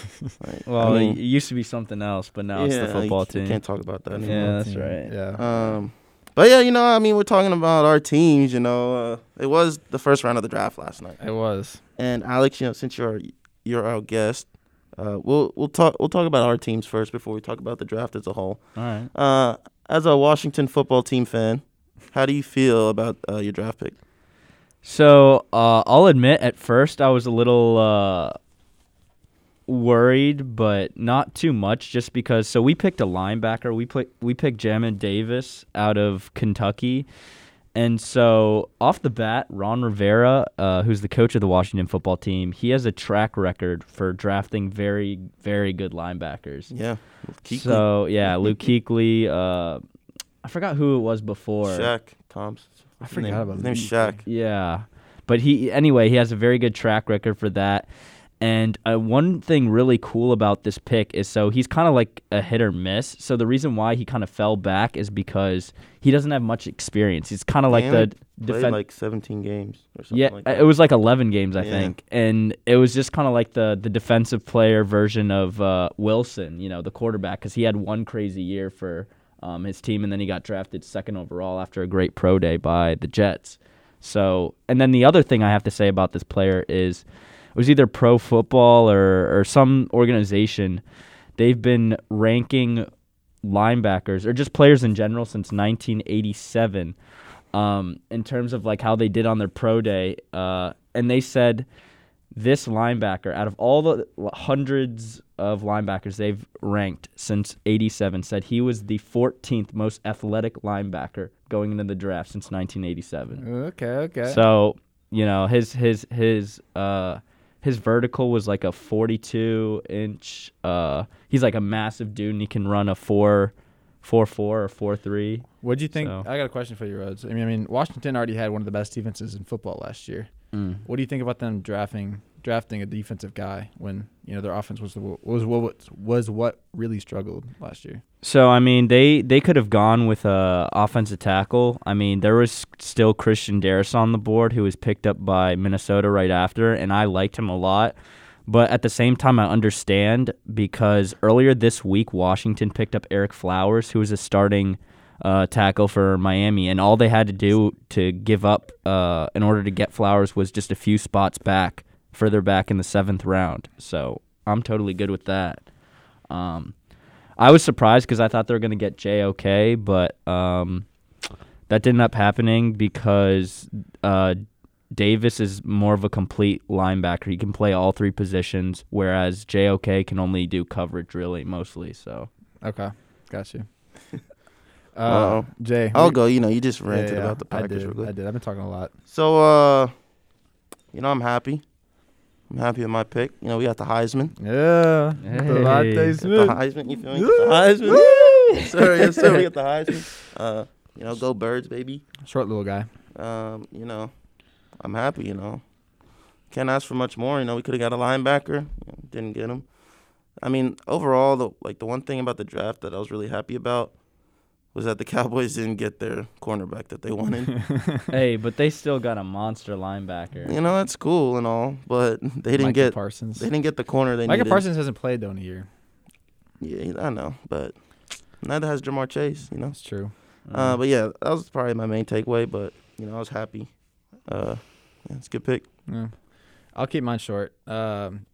Like, well, I mean, it used to be something else, but now yeah, it's the football like, team. You can't talk about that anymore. Yeah, that's team. right. Yeah. Um, but yeah, you know, I mean, we're talking about our teams. You know, uh, it was the first round of the draft last night. It was. And Alex, you know, since you're you're our guest, uh, we'll we'll talk we'll talk about our teams first before we talk about the draft as a whole. All right. Uh, as a Washington football team fan, how do you feel about uh, your draft pick? So uh, I'll admit, at first, I was a little. Uh, Worried, but not too much, just because. So we picked a linebacker. We play, We picked Jamin Davis out of Kentucky, and so off the bat, Ron Rivera, uh, who's the coach of the Washington football team, he has a track record for drafting very, very good linebackers. Yeah. So yeah, Luke Kuechly. Uh, I forgot who it was before. Shaq Thompson. I forgot name, about his name's Shaq. Yeah, but he anyway he has a very good track record for that. And uh, one thing really cool about this pick is so he's kind of like a hit or miss. So the reason why he kind of fell back is because he doesn't have much experience. He's kind of like the defense. like seventeen games or something yeah, like that. It was like eleven games, I yeah. think. And it was just kind of like the, the defensive player version of uh, Wilson, you know, the quarterback, because he had one crazy year for um, his team. And then he got drafted second overall after a great pro day by the Jets. So, and then the other thing I have to say about this player is, it was either Pro Football or, or some organization. They've been ranking linebackers or just players in general since nineteen eighty-seven um, in terms of like how they did on their pro day. Uh, and they said this linebacker, out of all the hundreds of linebackers they've ranked since eighty-seven, said he was the fourteenth most athletic linebacker going into the draft since nineteen eighty-seven. Okay, okay. So, you know, his his his uh. His vertical was like a forty-two inch. Uh, he's like a massive dude, and he can run a four, four four or four three. What do you think? So. I got a question for you, Rhodes. I mean, I mean, Washington already had one of the best defenses in football last year. Mm. What do you think about them drafting drafting a defensive guy when you know their offense was the, was what was what really struggled last year? So I mean, they, they could have gone with a offensive tackle. I mean, there was still Christian Darrisaw on the board, who was picked up by Minnesota right after, and I liked him a lot. But at the same time, I understand, because earlier this week, Washington picked up Ereck Flowers, who was a starting uh, tackle for Miami, and all they had to do to give up uh, in order to get Flowers was just a few spots back, further back in the seventh round. So I'm totally good with that. Um, I was surprised because I thought they were going to get J O K, but um, that didn't end up happening because uh, – Davis is more of a complete linebacker. He can play all three positions, whereas J O K can only do coverage really mostly. So okay, got you. Uh, Jay, I'll go. You know, you just ranted yeah, yeah, about the Packers. I did, really. I did. I've been talking a lot. So, uh, you know, I'm happy. I'm happy with my pick. You know, we got the Heisman. Yeah, hey. The latte Smith. The Heisman. You feel me? The Heisman. Yes, sir. Yes, sir. We got the Heisman. Uh, you know, go Birds, baby. Short little guy. Um, you know. I'm happy, you know. Can't ask for much more, you know. We could have got a linebacker, didn't get him. I mean, overall, the like the one thing about the draft that I was really happy about was that the Cowboys didn't get their cornerback that they wanted. Hey, but they still got a monster linebacker. You know, that's cool and all, but they didn't Micah get Parsons. They didn't get the corner they Micah needed. Micah Parsons hasn't played though in a year. Yeah, I know, but neither has Jamar Chase. You know, it's true. Mm. Uh, but yeah, that was probably my main takeaway. But you know, I was happy. Uh, yeah, it's a good pick. Yeah. I'll keep mine short. Um,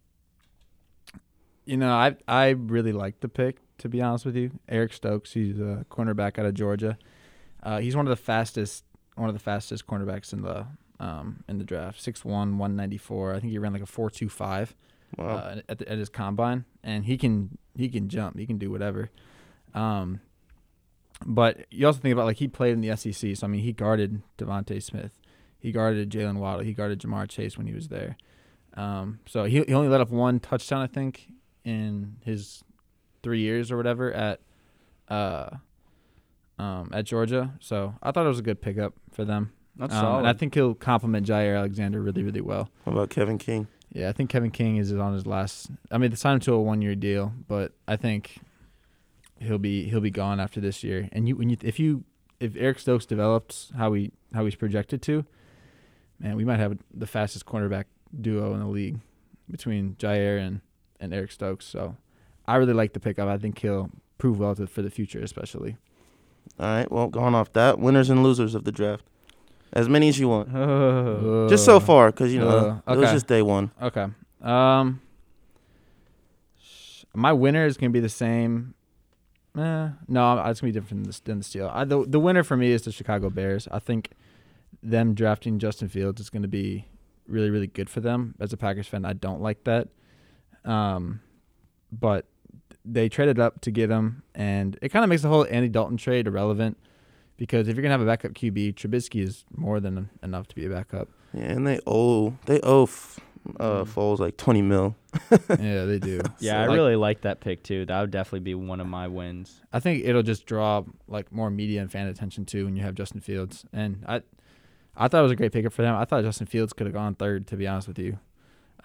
you know, I I really like the pick, to be honest with you. Eric Stokes, he's a cornerback out of Georgia. Uh, he's one of the fastest, one of the fastest cornerbacks in the um in the draft. six one, one ninety-four. I think he ran like a four two five. Wow. uh, at the, at his combine, and he can he can jump, he can do whatever. Um, but you also think about like he played in the S E C, so I mean he guarded Devontae Smith. He guarded Jalen Waddle. He guarded Jamar Chase when he was there. Um, so he he only let up one touchdown, I think, in his three years or whatever at uh, um, at Georgia. So I thought it was a good pickup for them. That's um, solid. And I think he'll complement Jair Alexander really, really well. What about Kevin King? Yeah, I think Kevin King is on his last. I mean, they signed him to a one-year deal, but I think he'll be he'll be gone after this year. And you when you if you if Eric Stokes develops how he how he's projected to. Man, we might have the fastest cornerback duo in the league between Jair and, and Eric Stokes. So I really like the pickup. I think he'll prove well to, for the future especially. All right, well, going off that, winners and losers of the draft. As many as you want. Uh, just so far because, you know, uh, okay. It was just day one. Okay. Um, my winner is going to be the same. Eh, no, it's going to be different than the, than the Steel. I, the, the winner for me is the Chicago Bears. I think them drafting Justin Fields is going to be really, really good for them. As a Packers fan, I don't like that. Um, but they traded up to get him, and it kind of makes the whole Andy Dalton trade irrelevant because if you're going to have a backup Q B, Trubisky is more than enough to be a backup. Yeah, and they owe they owe uh, Foles like twenty mil. Yeah, they do. Yeah, so I like, really like that pick too. That would definitely be one of my wins. I think it'll just draw like more media and fan attention too when you have Justin Fields. And I – I thought it was a great pickup for them. I thought Justin Fields could have gone third, to be honest with you,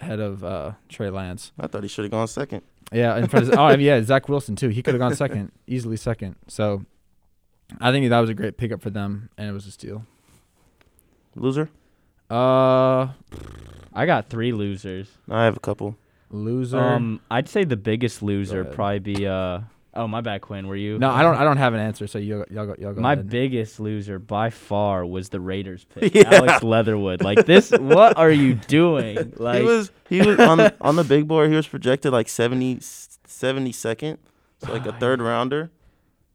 ahead of uh, Trey Lance. I thought he should have gone second. Yeah, in front of, oh yeah, Zach Wilson too. He could have gone second, easily second. So, I think that was a great pickup for them, and it was a steal. Loser? Uh, I got three losers. I have a couple. Loser. Um, I'd say the biggest loser probably be uh. Oh, my bad, Quinn. Were you? No, I don't. I don't have an answer. So y'all, y'all go. Y'all go. My ahead. Biggest loser by far was the Raiders pick, yeah. Alex Leatherwood. Like this, what are you doing? Like he was, he was on the, on the big board. He was projected like seventy, seventy-second, so like a third rounder,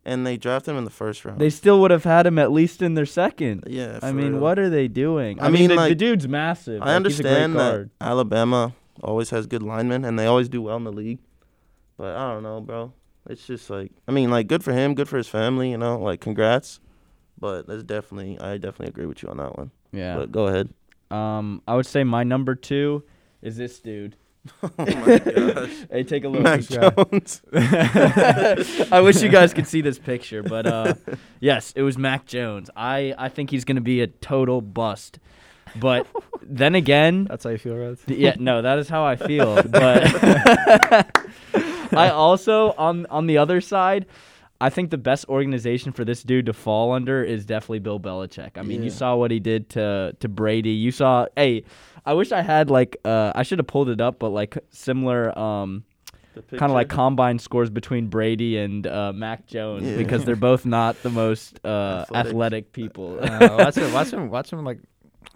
and they drafted him in the first round. They still would have had him at least in their second. Yeah. I mean, real. What are they doing? I, I mean, mean the, like, the dude's massive. I like, understand that Alabama always has good linemen, and they always do well in the league. But I don't know, bro. It's just like, I mean, like, good for him, good for his family, you know, like, congrats. But that's definitely, I definitely agree with you on that one. Yeah. But go ahead. Um, I would say my number two is this dude, Oh my gosh. Hey, take a look. Mac Jones. I wish you guys could see this picture, but uh, yes, it was Mac Jones. I, I think he's going to be a total bust. But then again, that's how you feel, Rhodes? Yeah, no, that is how I feel. But I also, on on the other side, I think the best organization for this dude to fall under is definitely Bill Belichick. I mean, yeah. You saw what he did to to Brady. You saw, hey, I wish I had like, uh, I should have pulled it up, but like similar, um, kind of like combine scores between Brady and uh, Mac Jones, yeah. because they're both not the most uh, athletic. athletic people. uh, watch him, watch him, watch him like.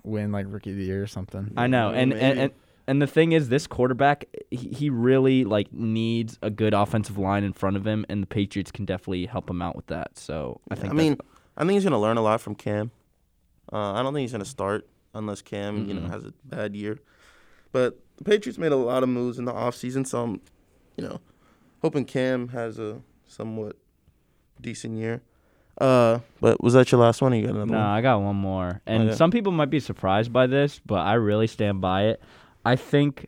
Win like rookie of the year or something. I know, and and, and and the thing is, this quarterback, he, he really like needs a good offensive line in front of him, and the Patriots can definitely help him out with that. So I think. I mean, I think he's gonna learn a lot from Cam. Uh, I don't think he's gonna start unless Cam, mm-hmm. you know, has a bad year. But the Patriots made a lot of moves in the offseason, so I'm, you know, hoping Cam has a somewhat decent year. Uh, but was that your last one? Or you got another no, one? No, I got one more. And okay. Some people might be surprised by this, but I really stand by it. I think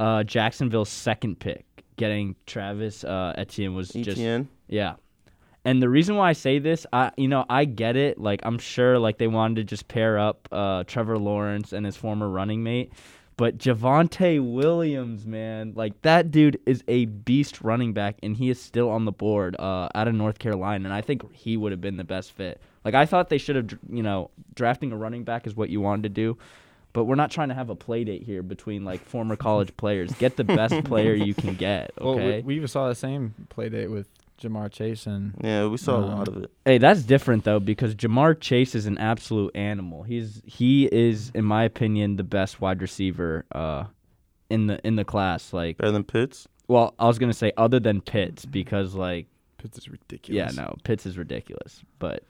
uh, Jacksonville's second pick, getting Travis uh, Etienne, was Etienne. just yeah. And the reason why I say this, I you know I get it. Like I'm sure like they wanted to just pair up uh, Trevor Lawrence and his former running mate. But Javonte Williams, man, like that dude is a beast running back, and he is still on the board uh, out of North Carolina, and I think he would have been the best fit. Like I thought they should have, you know, drafting a running back is what you wanted to do, but we're not trying to have a play date here between like former college players. Get the best player you can get, okay? Well, we, we even saw the same play date with Jamar Chase. And yeah, we saw um, a lot of it. Hey, that's different though, because Jamar Chase is an absolute animal. He's he is, in my opinion, the best wide receiver uh, in the in the class. Like better than Pitts? Well, I was gonna say other than Pitts, because like Pitts is ridiculous. Yeah, no, Pitts is ridiculous, but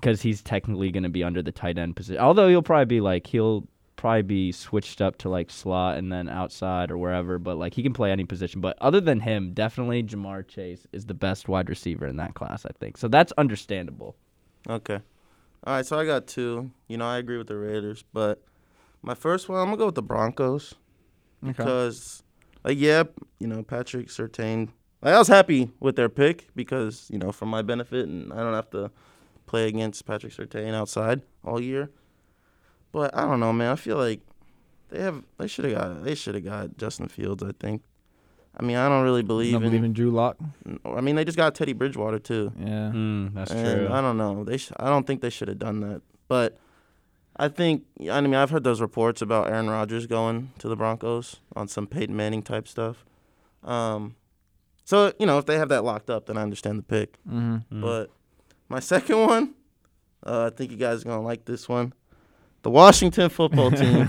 because he's technically gonna be under the tight end position. Although he'll probably be like he'll. probably be switched up to like slot and then outside or wherever, but like he can play any position. But other than him, definitely Jamar Chase is the best wide receiver in that class, I think. So that's understandable. Okay. All right, so I got two. You know, I agree with the Raiders, but my first one, I'm going to go with the Broncos. Okay. Because, like, yeah, you know, Patrick Surtain. Like, I was happy with their pick because, you know, for my benefit, and I don't have to play against Patrick Surtain outside all year. But I don't know, man. I feel like they have they should have got they should have got Justin Fields, I think. I mean, I don't really believe don't in believe in Drew Lock. I mean, they just got Teddy Bridgewater too. Yeah, mm, that's and true. I don't know. They sh- I don't think they should have done that. But I think I mean I've heard those reports about Aaron Rodgers going to the Broncos on some Peyton Manning type stuff. Um, so you know if they have that locked up, then I understand the pick. Mm-hmm. But my second one, uh, I think you guys are gonna like this one. The Washington football team.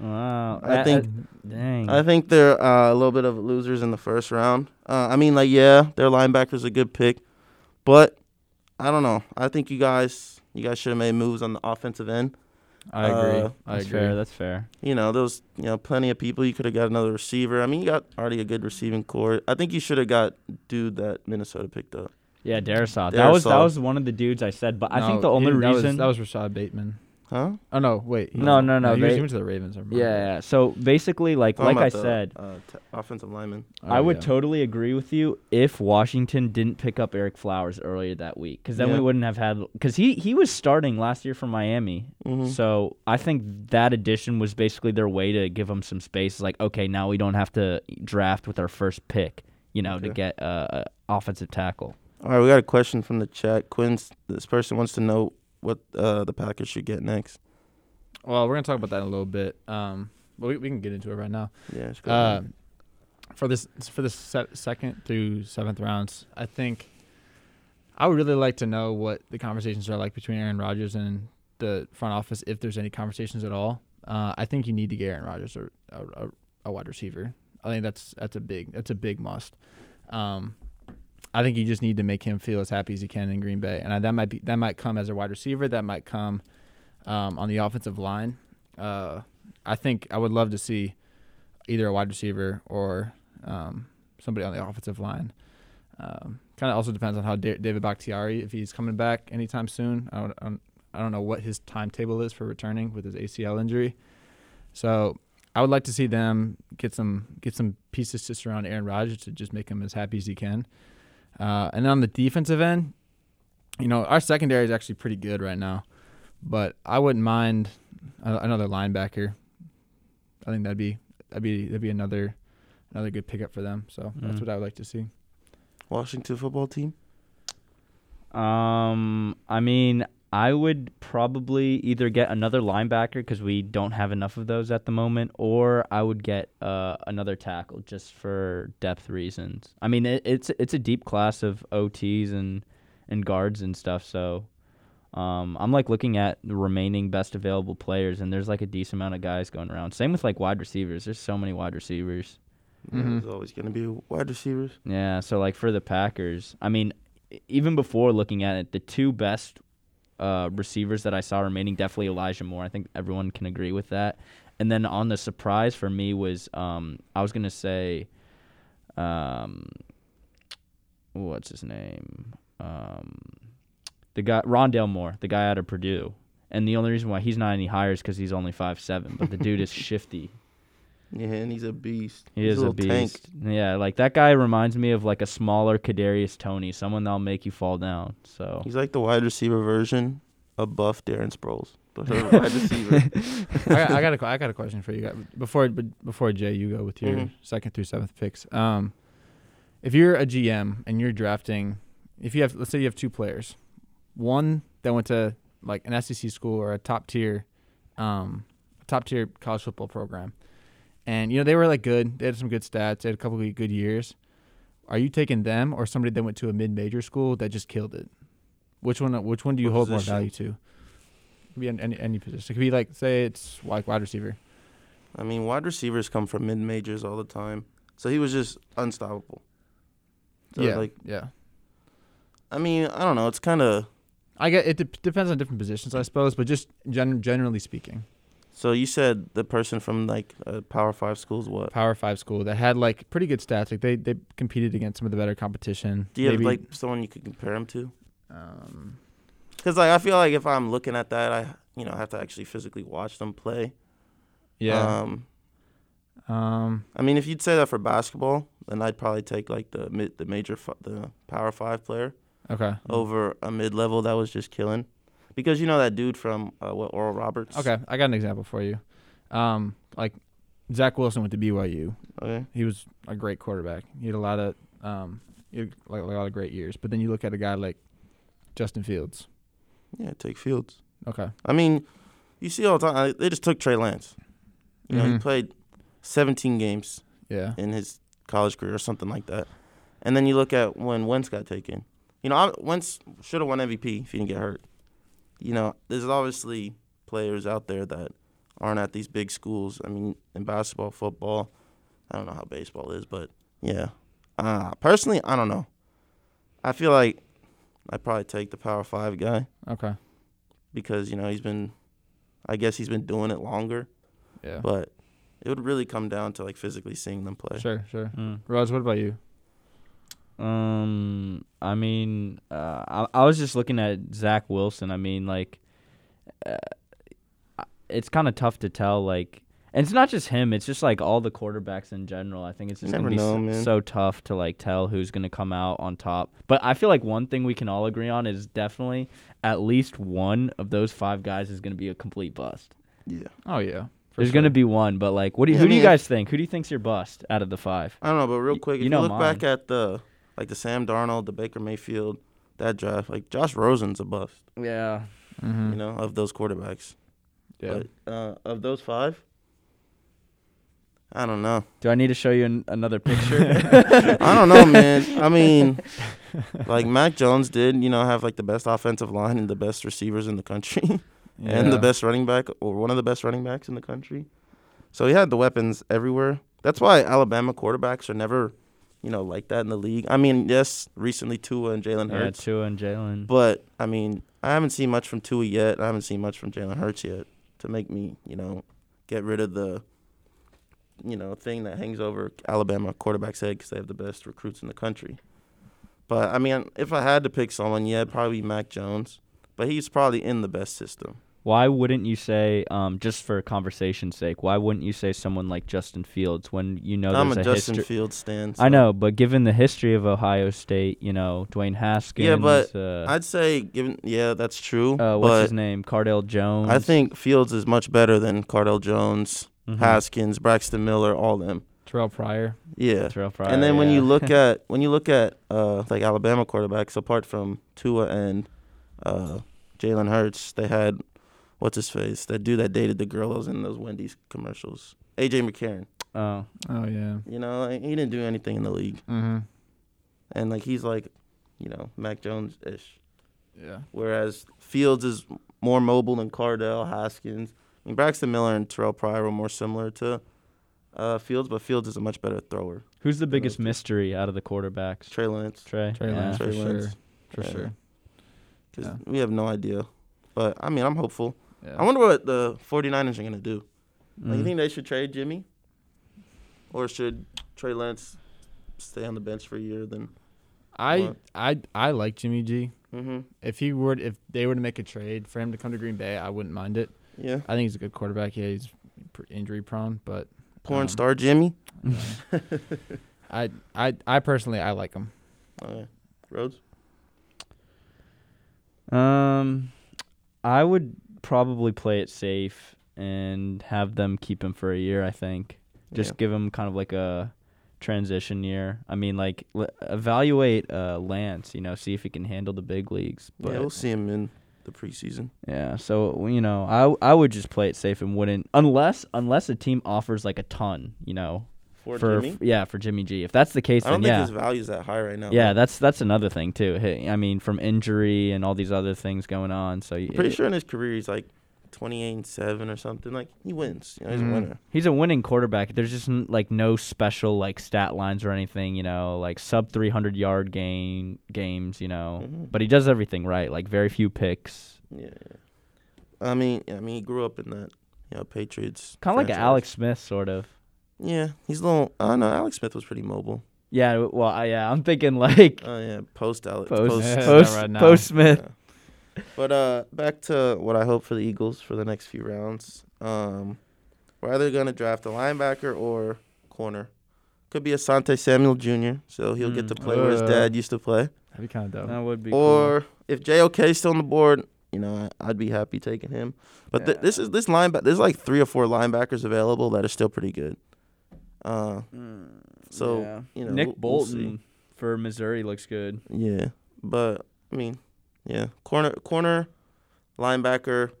Wow. I think uh, dang. I think they're uh, a little bit of losers in the first round. Uh, I mean, like, yeah, their linebacker's a good pick. But I don't know. I think you guys you guys should have made moves on the offensive end. I agree. Uh, I that's agree. Fair. That's fair. You know, those you know, plenty of people. You could have got another receiver. I mean, you got already a good receiving core. I think you should have got dude that Minnesota picked up. Yeah, Darisaw. That was that was one of the dudes I said, but no, I think the only he, that reason was, that was Rashad Bateman. Huh? Oh, no, wait. No, no, no. no, no they, he went to the Ravens. Yeah, yeah, so basically, like like I the, said. Uh, t- offensive lineman. Oh, I would yeah. totally agree with you if Washington didn't pick up Eric Flowers earlier that week, because then yeah. we wouldn't have had – because he, he was starting last year for Miami. Mm-hmm. So I think that addition was basically their way to give him some space. Like, okay, now we don't have to draft with our first pick, you know, okay. to get uh, an offensive tackle. All right, we got a question from the chat. Quinn, this person wants to know – what uh, the Packers should get next. Well, we're going to talk about that in a little bit. Um, but we, we can get into it right now. Yeah, it's good. Uh, for this, for the se- second through seventh rounds, I think I would really like to know what the conversations are like between Aaron Rodgers and the front office, if there's any conversations at all. Uh, I think you need to get Aaron Rodgers a, a, a wide receiver. I think that's that's a big that's a big must. Um I think you just need to make him feel as happy as he can in Green Bay, and I, that might be that might come as a wide receiver, that might come um, on the offensive line. Uh, I think I would love to see either a wide receiver or um, somebody on the offensive line. Um, kind of also depends on how da- David Bakhtiari, if he's coming back anytime soon. I don't I don't know what his timetable is for returning with his A C L injury, so I would like to see them get some get some pieces to surround Aaron Rodgers to just make him as happy as he can. Uh, and then on the defensive end, you know, our secondary is actually pretty good right now. But I wouldn't mind another linebacker. I think that'd be that'd be that'd be another another good pickup for them. So mm-hmm. that's what I would like to see. Washington football team. Um, I mean, I would probably either get another linebacker because we don't have enough of those at the moment, or I would get uh, another tackle just for depth reasons. I mean, it, it's it's a deep class of O Ts and and guards and stuff, so. Um, I'm, like, looking at the remaining best available players, and there's, like, a decent amount of guys going around. Same with, like, wide receivers. There's so many wide receivers. Mm-hmm. There's always going to be wide receivers. Yeah, so, like, for the Packers, I mean, even before looking at it, the two best uh, receivers that I saw remaining, definitely Elijah Moore. I think everyone can agree with that. And then on the surprise for me was um, I was going to say um, what's his name? Um The guy, Rondale Moore, the guy out of Purdue. And the only reason why he's not any higher is because he's only five seven. But the dude is shifty. Yeah, and he's a beast. He he's is a, a beast. Tank. Yeah, like that guy reminds me of like a smaller Kadarius Toney, someone that'll make you fall down. So he's like the wide receiver version of buff Darren Sproles, but a wide receiver. I, I got a, I got a question for you guys before before Jay, you go with your mm-hmm. second through seventh picks. Um, if you're a G M and you're drafting, if you have let's say you have two players. One that went to like an S E C school or a top tier, um, top tier college football program, and you know they were like good. They had some good stats. They had a couple of good years. Are you taking them or somebody that went to a mid major school that just killed it? Which one? Which one do you what hold position? More value to? It could be any any position. It could be like say it's like wide receiver. I mean, wide receivers come from mid majors all the time, so he was just unstoppable. So yeah. Like, yeah. I mean, I don't know. It's kind of. I get it de- depends on different positions, I suppose, but just gen- generally speaking. So you said the person from like a Power Five school is what? Power Five school that had like pretty good stats. Like they, they competed against some of the better competition. Do you Maybe. have like someone you could compare them to? Um, because like I feel like if I'm looking at that, I you know have to actually physically watch them play. Yeah. Um. Um. I mean, if you'd say that for basketball, then I'd probably take like the mid, the major, f- the Power Five player. Okay. Over a mid-level that was just killing. Because you know that dude from, uh, what, Oral Roberts? Okay, I got an example for you. Um, like, Zach Wilson went to B Y U. Okay. He was a great quarterback. He had a lot of um, he had, like, a lot of great years. But then you look at a guy like Justin Fields. Yeah, take Fields. Okay. I mean, you see all the time. They just took Trey Lance. You mm-hmm. know, he played seventeen games yeah. in his college career or something like that. And then you look at when Wentz got taken. You know, Wentz should have won M V P if he didn't get hurt. You know, there's obviously players out there that aren't at these big schools. I mean, in basketball, football, I don't know how baseball is, but, yeah. Uh, personally, I don't know. I feel like I'd probably take the Power Five guy. Okay. Because, you know, he's been – I guess he's been doing it longer. Yeah. But it would really come down to, like, physically seeing them play. Sure, sure. Mm. Roz, what about you? Um, I mean, uh, I, I was just looking at Zach Wilson. I mean, like, uh, it's kind of tough to tell. Like, and it's not just him. It's just like all the quarterbacks in general. I think it's just gonna be know, so, so tough to like tell who's gonna come out on top. But I feel like one thing we can all agree on is definitely at least one of those five guys is gonna be a complete bust. Yeah. Oh yeah. There's sure. gonna be one, but like, what do you, yeah, who I mean, do you guys think? Who do you think's your bust out of the five? I don't know, but real quick, y- you if you look mine. back at the. Like the Sam Darnold, the Baker Mayfield, that draft. Like Josh Rosen's a bust. Yeah. Mm-hmm. You know, of those quarterbacks. Yeah. But, uh, of those five, I don't know. Do I need to show you an- another picture? I don't know, man. I mean, like Mac Jones did, you know, have like the best offensive line and the best receivers in the country yeah. and the best running back or one of the best running backs in the country. So he had the weapons everywhere. That's why Alabama quarterbacks are never – you know, like that in the league. I mean, yes, recently Tua and Jalen Hurts. Yeah, Tua and Jalen. But, I mean, I haven't seen much from Tua yet. I haven't seen much from Jalen Hurts yet to make me, you know, get rid of the, you know, thing that hangs over Alabama quarterback's head because they have the best recruits in the country. But, I mean, if I had to pick someone, yeah, it'd probably be Mac Jones. But he's probably in the best system. why wouldn't you say, um, just for conversation's sake, why wouldn't you say someone like Justin Fields when you know I'm there's a, a Justin history- Fields stan? So. I know, but given the history of Ohio State, you know, Dwayne Haskins. Yeah, but uh, I'd say, given yeah, that's true. Uh, what's his name? Cardale Jones. I think Fields is much better than Cardale Jones, mm-hmm. Haskins, Braxton Miller, all of them. Terrell Pryor. Yeah. Terrell Pryor. And then yeah. when you look at when you look at uh, like Alabama quarterbacks, apart from Tua and uh, Jalen Hurts, they had what's his face? That dude that dated the girl that was in those Wendy's commercials. A J McCarron. Oh. Oh yeah. You know, like, he didn't do anything in the league. Mm-hmm. And like he's like, you know, Mac Jones ish. Yeah. Whereas Fields is more mobile than Cardale, Haskins. I mean, Braxton Miller and Terrell Pryor were more similar to Uh, Fields, but Fields is a much better thrower. Who's the biggest mystery out of the quarterbacks? Trey Lance. Trey. Trey yeah, Lance, for sure. For sure. Because yeah. we have no idea. But, I mean, I'm hopeful. Yeah. I wonder what the 49ers are going to do. Mm. Like, you think they should trade Jimmy? Or should Trey Lance stay on the bench for a year? Then I what? I I like Jimmy G. Mm-hmm. If he were, if they were to make a trade for him to come to Green Bay, I wouldn't mind it. Yeah. I think he's a good quarterback. Yeah, he's injury prone, but... Porn um, star Jimmy. Yeah. I I I personally I like him. Oh, yeah. Rhodes. Um, I would probably play it safe and have them keep him for a year. I think just yeah. give him kind of like a transition year. I mean, like l- evaluate uh, Lance. You know, see if he can handle the big leagues. But yeah, we'll see him in the preseason. Yeah, so you know, I I would just play it safe and wouldn't unless unless a team offers like a ton, you know, for, for Jimmy. F- yeah, for Jimmy G. If that's the case, I don't then, think yeah. his value's that high right now. Yeah, man. that's that's another thing too. Hey, I mean, from injury and all these other things going on. So I'm pretty it, sure in his career he's like twenty-eight and seven or something. Like he wins. You know, he's mm-hmm. a winner. He's a winning quarterback. There's just like no special like stat lines or anything, you know, like sub three hundred yard game games, you know. Mm-hmm. But he does everything right. Like very few picks. Yeah. I mean, I mean, he grew up in that, you know, Patriots. Kind of like an Alex Smith sort of. Yeah, he's a little. I don't know. Alex Smith was pretty mobile. Yeah. Well, I, yeah. I'm thinking like. Oh uh, yeah, post Alex. Post post, yeah, post, right now. post Smith. Yeah. But uh, back to what I hope for the Eagles for the next few rounds. Um, we're either going to draft a linebacker or corner. Could be Asante Samuel Junior, so he'll mm. get to play uh, where his dad used to play. That'd be kind of dope. That would be or cool. If J O K is still on the board, you know, I, I'd be happy taking him. But yeah. th- this is this linebacker. There's like three or four linebackers available that are still pretty good. Uh, mm, so yeah. you know, Nick we'll, Bolton we'll for Missouri looks good. Yeah, but I mean. Yeah, corner, corner, linebacker,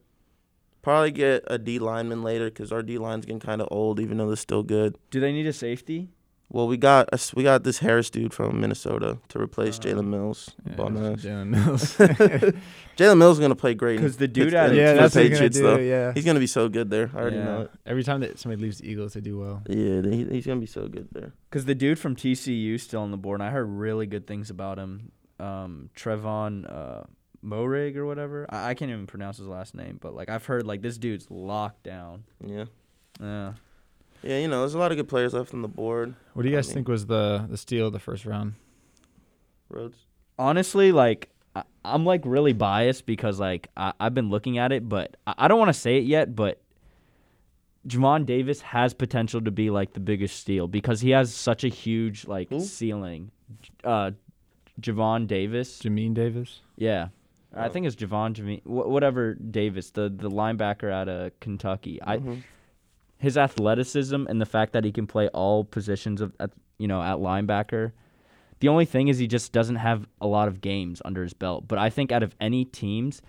probably get a D lineman later because our D line's getting kind of old, even though they're still good. Do they need a safety? Well, we got a, we got this Harris dude from Minnesota to replace uh, Jalen Mills. Yeah, Jalen Mills. Jalen Mills is gonna play great because the dude out of yeah, that's what Patriots, he's gonna do. Though. Yeah, he's gonna be so good there. I already yeah. know it. Every time that somebody leaves the Eagles, they do well. Yeah, he, he's gonna be so good there. Because the dude from T C U is still on the board, and I heard really good things about him. Um, Trevon uh, Moehrig or whatever. I-, I can't even pronounce his last name, but like I've heard like this dude's locked down. Yeah, yeah, yeah. You know, there's a lot of good players left on the board. What do you guys I mean, think was the the steal of the first round? Rhodes. Honestly, like I- I'm like really biased because like I- I've been looking at it, but I, I don't want to say it yet, but. Jamon Davis has potential to be like the biggest steal because he has such a huge like Ooh. ceiling. Uh, Javon Davis. Jameen Davis? Yeah. Oh. I think it's Javon, Jameen, wh- whatever Davis, the, the linebacker out of Kentucky. Mm-hmm. I, his athleticism and the fact that he can play all positions of at, you know, at linebacker. The only thing is he just doesn't have a lot of games under his belt. But I think out of any teams,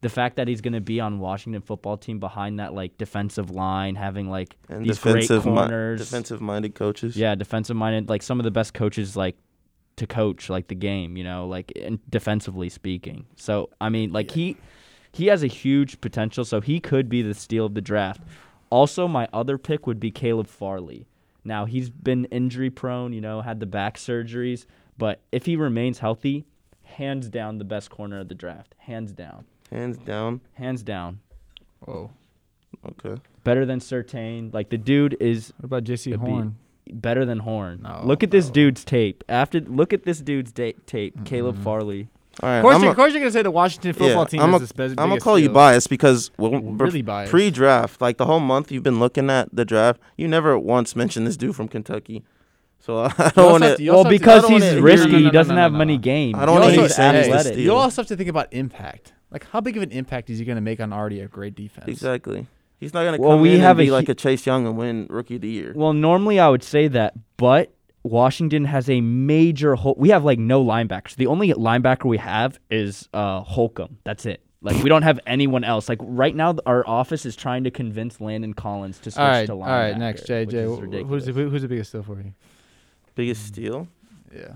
the fact that he's going to be on Washington football team behind that like defensive line, having like and these great corners. Mi- defensive-minded coaches. Yeah, defensive-minded. Like some of the best coaches like to coach like the game, you know, like in defensively speaking. So I mean, like yeah. he he has a huge potential, so he could be the steal of the draft. Also, my other pick would be Caleb Farley. Now he's been injury prone, you know, had the back surgeries, but if he remains healthy, hands down the best corner of the draft, hands down. Hands down. Hands down. Oh, okay. Better than Surtain. Like the dude is. What about J C Horn? Beat. Better than Horn. No, look at no. this dude's tape. After look at this dude's da- tape. Mm-hmm. Caleb Farley. All right, of course, I'm you're, a, course you're gonna say the Washington football yeah, team I'm is a, the biggest. I'm gonna call field. you biased because we're, we're really biased. Pre-draft, like the whole month you've been looking at the draft, you never once mentioned this dude from Kentucky. So I don't want to. Well, because to, he's risky, he doesn't have many games. I don't want to say You also have to think about impact. Like, how big of an impact is he gonna make on already a great defense? Exactly. He's not gonna well, come we in have and be a, like a Chase Young and win Rookie of the Year. Well, normally I would say that, but. Washington has a major hole. We have, like, no linebackers. The only linebacker we have is uh, Holcomb. That's it. Like, we don't have anyone else. Like, right now, our office is trying to convince Landon Collins to switch right, to linebacker. All right, next, J J. Who's the, who's the biggest steal for you? Biggest steal? Yeah.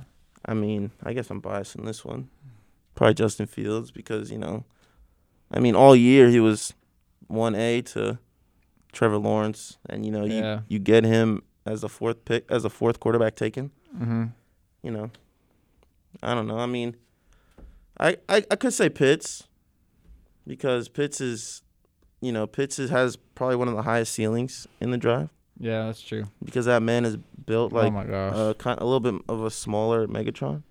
I mean, I guess I'm biased in this one. Probably Justin Fields because, you know, I mean, all year he was one A to Trevor Lawrence. And, you know, you, yeah. you get him as a fourth pick, as a fourth quarterback taken, mm-hmm. you know, I don't know. I mean, I, I I could say Pitts because Pitts is, you know, Pitts is, has probably one of the highest ceilings in the draft. Yeah, that's true. Because that man is built like oh my gosh. A, kind, a little bit of a smaller Megatron.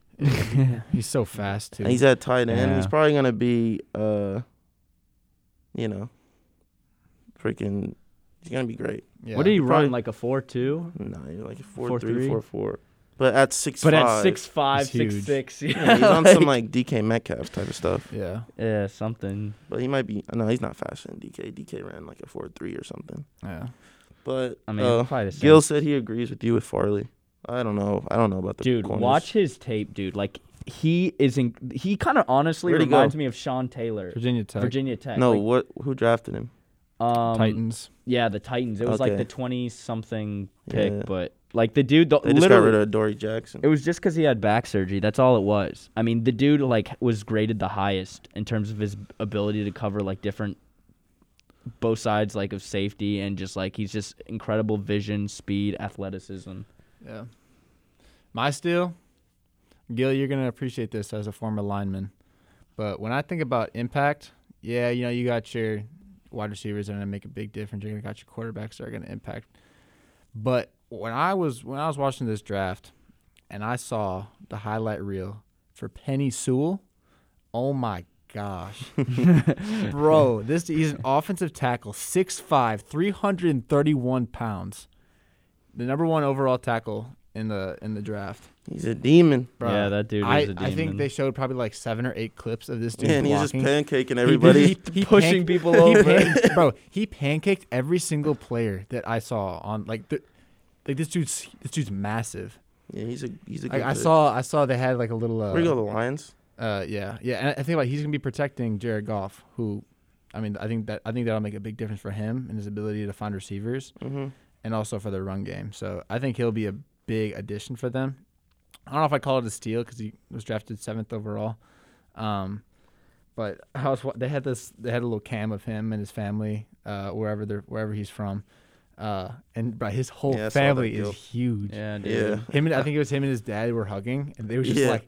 He's so fast too. And he's at tight end. Yeah. He's probably gonna be, uh, you know, freaking. He's gonna be great. Yeah. What did he Probably, run? Like a four two? No, nah, like a four, four three, three, four four. But at six but five. But at six five, six huge. six. Yeah, yeah, he's like, on some like D K Metcalf type of stuff. Yeah. Yeah, something. But he might be. No, he's not faster than D K. D K ran like a four three or something. Yeah. But I mean, uh, Gil said he agrees with you with Farley. I don't know. I don't know about the dude. Corners. Watch his tape, dude. Like. He is in. He kind of honestly reminds go? me of Sean Taylor. Virginia Tech. Virginia Tech. No, like, what? Who drafted him? Um, Titans. Yeah, the Titans. It was okay. like the twenty-something pick, yeah. but like the dude. The, they just got rid of Dory Jackson. It was just because he had back surgery. That's all it was. I mean, the dude like was graded the highest in terms of his ability to cover like different, both sides like of safety and just like he's just incredible vision, speed, athleticism. Yeah. My steal, Gil, you're gonna appreciate this as a former lineman, but when I think about impact, yeah, you know, you got your wide receivers are going to make a big difference. You're going to got your quarterbacks that are going to impact. But when I was when I was watching this draft and I saw the highlight reel for Penny Sewell, oh my gosh. Bro, this he's an offensive tackle, six five, three hundred thirty-one pounds. The number one overall tackle in the in the draft. He's a demon. Bro. Yeah, that dude I, is a demon. I think they showed probably like seven or eight clips of this dude yeah, and blocking. He's just pancaking everybody. He, he, he pushing panc- people over. He pan- bro, he pancaked every single player that I saw on like the, like this dude's this dude's massive. Yeah, he's a he's a good I, I saw I saw they had like a little uh Where you go the Lions? Uh yeah. Yeah, and I think about like, he's going to be protecting Jared Goff, who I mean, I think that I think that'll make a big difference for him and his ability to find receivers mm-hmm. and also for the run game. So, I think he'll be a big addition for them. I don't know if I call it a steal because he was drafted seventh overall, um, but I was, they had this. They had a little cam of him and his family, uh, wherever they're wherever he's from, uh, and bro, his whole yeah, family is huge. Yeah, dude. Yeah. Him and I think it was him and his dad were hugging, and they were just yeah. like,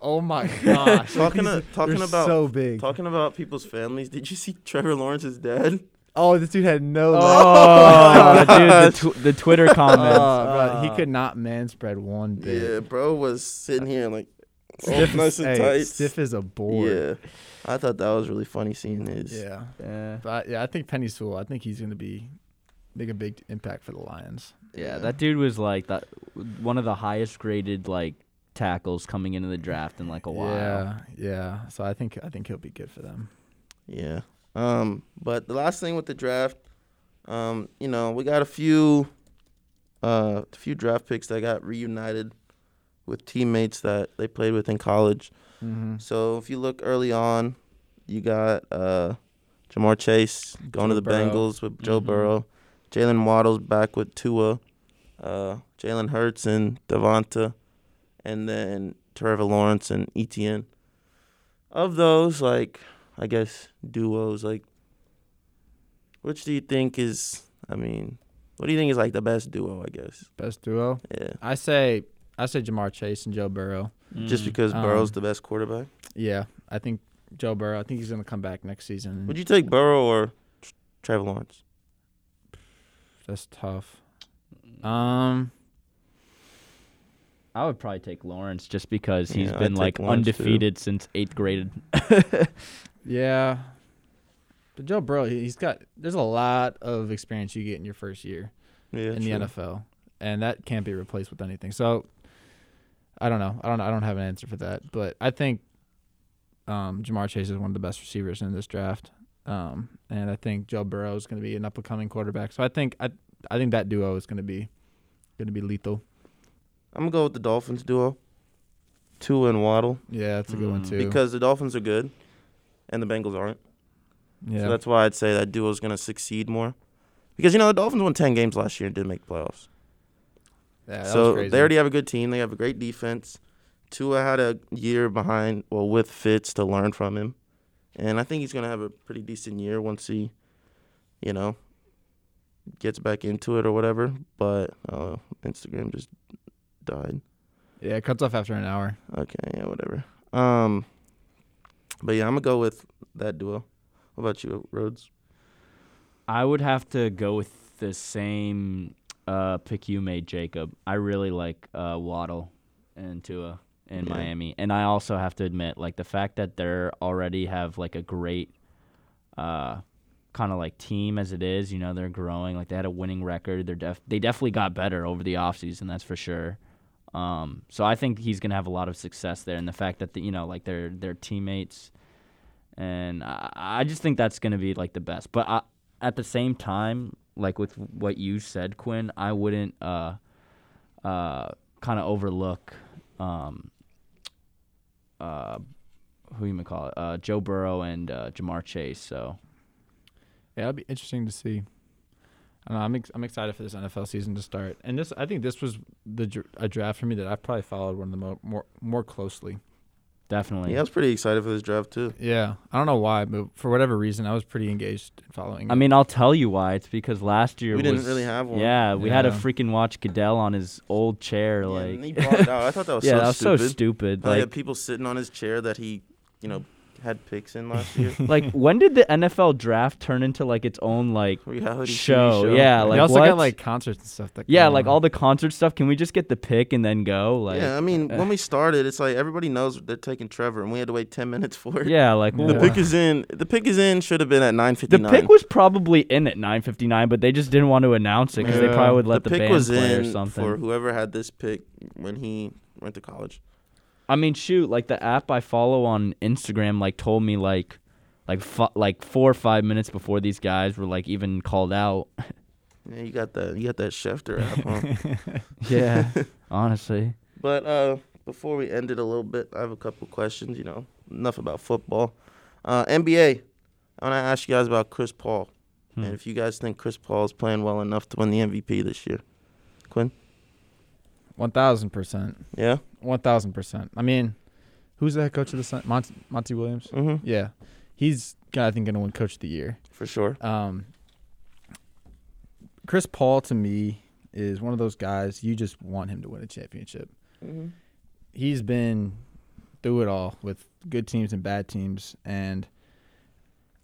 "Oh my gosh!" talking to, talking about so big. Talking about people's families. Did you see Trevor Lawrence's dad? Oh, this dude had no. Oh, dude, the, tw- the Twitter comments. Oh, bro, he could not man spread one bit. Yeah, bro was sitting here like stiff, nice and hey, tight, stiff as a board. Yeah, I thought that was really funny seeing his. Yeah, yeah. But yeah, I think Penny Sewell. I think he's gonna be make a big impact for the Lions. Yeah, yeah. That dude was like that one of the highest graded like tackles coming into the draft in like a while. Yeah, yeah. So I think I think he'll be good for them. Yeah. Um, but the last thing with the draft, um, you know, we got a few, uh, a few draft picks that got reunited with teammates that they played with in college. Mm-hmm. So if you look early on, you got uh, Jamar Chase going Joe to the Burrow. Bengals with Joe mm-hmm. Burrow, Jalen Waddle's back with Tua, uh, Jalen Hurts and Devonta, and then Trevor Lawrence and Etienne. Of those, like. I guess, duos, like, which do you think is, I mean, what do you think is, like, the best duo, I guess? Best duo? Yeah. I say I say Jamar Chase and Joe Burrow. Mm. Just because um, Burrow's the best quarterback? Yeah. I think Joe Burrow, I think he's going to come back next season. Would you take Burrow or Tr- Trevor Lawrence? That's tough. Um, I would probably take Lawrence just because he's yeah, been I'd like undefeated too. Since eighth grade. Yeah. But Joe Burrow, he's got there's a lot of experience you get in your first year yeah, in true. the N F L. And that can't be replaced with anything. So I don't know. I don't know. I don't have an answer for that. But I think um, Jamar Chase is one of the best receivers in this draft. Um, and I think Joe Burrow is going to be an up-and-coming quarterback. So I think I I think that duo is going to be going to be lethal. I'm going to go with the Dolphins duo, Tua and Waddle. Yeah, that's a good mm. one, too. Because the Dolphins are good and the Bengals aren't. Yeah. So that's why I'd say that duo is going to succeed more. Because, you know, the Dolphins won ten games last year and didn't make playoffs. Yeah, that so was crazy. They already have a good team. They have a great defense. Tua had a year behind, well, with Fitz to learn from him. And I think he's going to have a pretty decent year once he, you know, gets back into it or whatever. But uh, Instagram just died. Yeah, it cuts off after an hour. Okay, yeah, whatever. Um, But, yeah, I'm going to go with that duo. What about you, Rhodes? I would have to go with the same uh, pick you made, Jacob. I really like uh, Waddle and Tua. In yeah. Miami. And I also have to admit, like, the fact that they're already have, like, a great uh, kind of, like, team as it is. You know, they're growing. Like, they had a winning record. They're def- They definitely got better over the offseason, that's for sure. Um, so I think he's going to have a lot of success there. And the fact that, the, you know, like, they're, they're teammates. And I, I just think that's going to be, like, the best. But I, at the same time, like, with what you said, Quinn, I wouldn't uh, uh, kind of overlook um, – Uh, who you gonna call it? Uh, Joe Burrow and uh, Jamar Chase. So, yeah, it'll be interesting to see. I don't know, I'm ex- I'm excited for this N F L season to start. And this, I think, this was the a draft for me that I probably followed one of the mo- more more closely. Definitely. Yeah, I was pretty excited for this draft too. Yeah, I don't know why, but for whatever reason, I was pretty engaged in following. I it. mean, I'll tell you why. It's because last year we was, didn't really have one. Yeah, we yeah. had to freaking watch Goodell on his old chair. Yeah, like, and he brought it out. I thought that was yeah, so that was stupid. so stupid. Like, he had people sitting on his chair that he, you know, had picks in last year. Like, when did the N F L draft turn into like its own like reality show? show? Yeah, like we also what? got like concerts and stuff. That yeah, like on. all the concert stuff. Can we just get the pick and then go? Like, yeah, I mean, when we started, it's like everybody knows they're taking Trevor, and we had to wait ten minutes for it. Yeah, like the yeah. pick is in. The pick is in. Should have been at nine fifty nine. The pick was probably in at nine fifty nine, but they just didn't want to announce it because yeah. they probably would let the, the pick band was play in or something. For whoever had this pick when he went to college. I mean, shoot, like, the app I follow on Instagram, like, told me, like, like, f- like four or five minutes before these guys were, like, even called out. Yeah, you got that, you got that Schefter app, huh? Yeah, honestly. But uh, before we end it a little bit, I have a couple questions, you know, enough about football. Uh, N B A, I want to ask you guys about Chris Paul, hmm. and if you guys think Chris Paul is playing well enough to win the M V P this year. Quinn? one thousand percent. Yeah? one thousand percent. I mean, who's the head coach of the Sun? Monty, Monty Williams? Mm-hmm. Yeah. He's, I think, going to win Coach of the Year. For sure. Um, Chris Paul, to me, is one of those guys you just want him to win a championship. Mm-hmm. He's been through it all with good teams and bad teams, and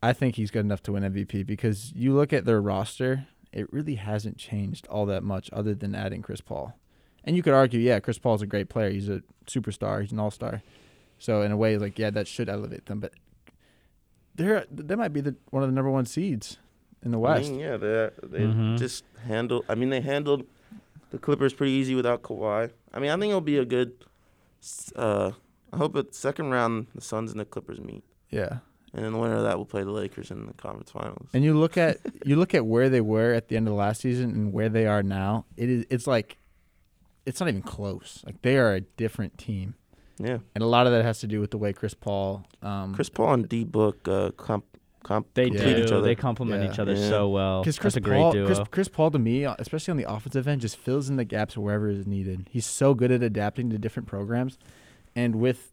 I think he's good enough to win M V P because you look at their roster, it really hasn't changed all that much other than adding Chris Paul. And you could argue, yeah, Chris Paul's a great player. He's a superstar. He's an all-star. So in a way, like, yeah, that should elevate them. But they're they might be the one of the number one seeds in the West. I mean, yeah, they they mm-hmm. just handled. I mean, they handled the Clippers pretty easy without Kawhi. I mean, I think it'll be a good. Uh, I hope the second round the Suns and the Clippers meet. Yeah. And in the winner of that, we'll play the Lakers in the conference finals. And you look at you look at where they were at the end of the last season and where they are now. It is it's like. It's not even close. Like, they are a different team. Yeah. And a lot of that has to do with the way Chris Paul. Um, Chris Paul and D-Book uh, comp, comp, they complete do. each other. They complement yeah. each other yeah. so well. Because Chris, Chris, Chris Paul, to me, especially on the offensive end, just fills in the gaps wherever is needed. He's so good at adapting to different programs. And with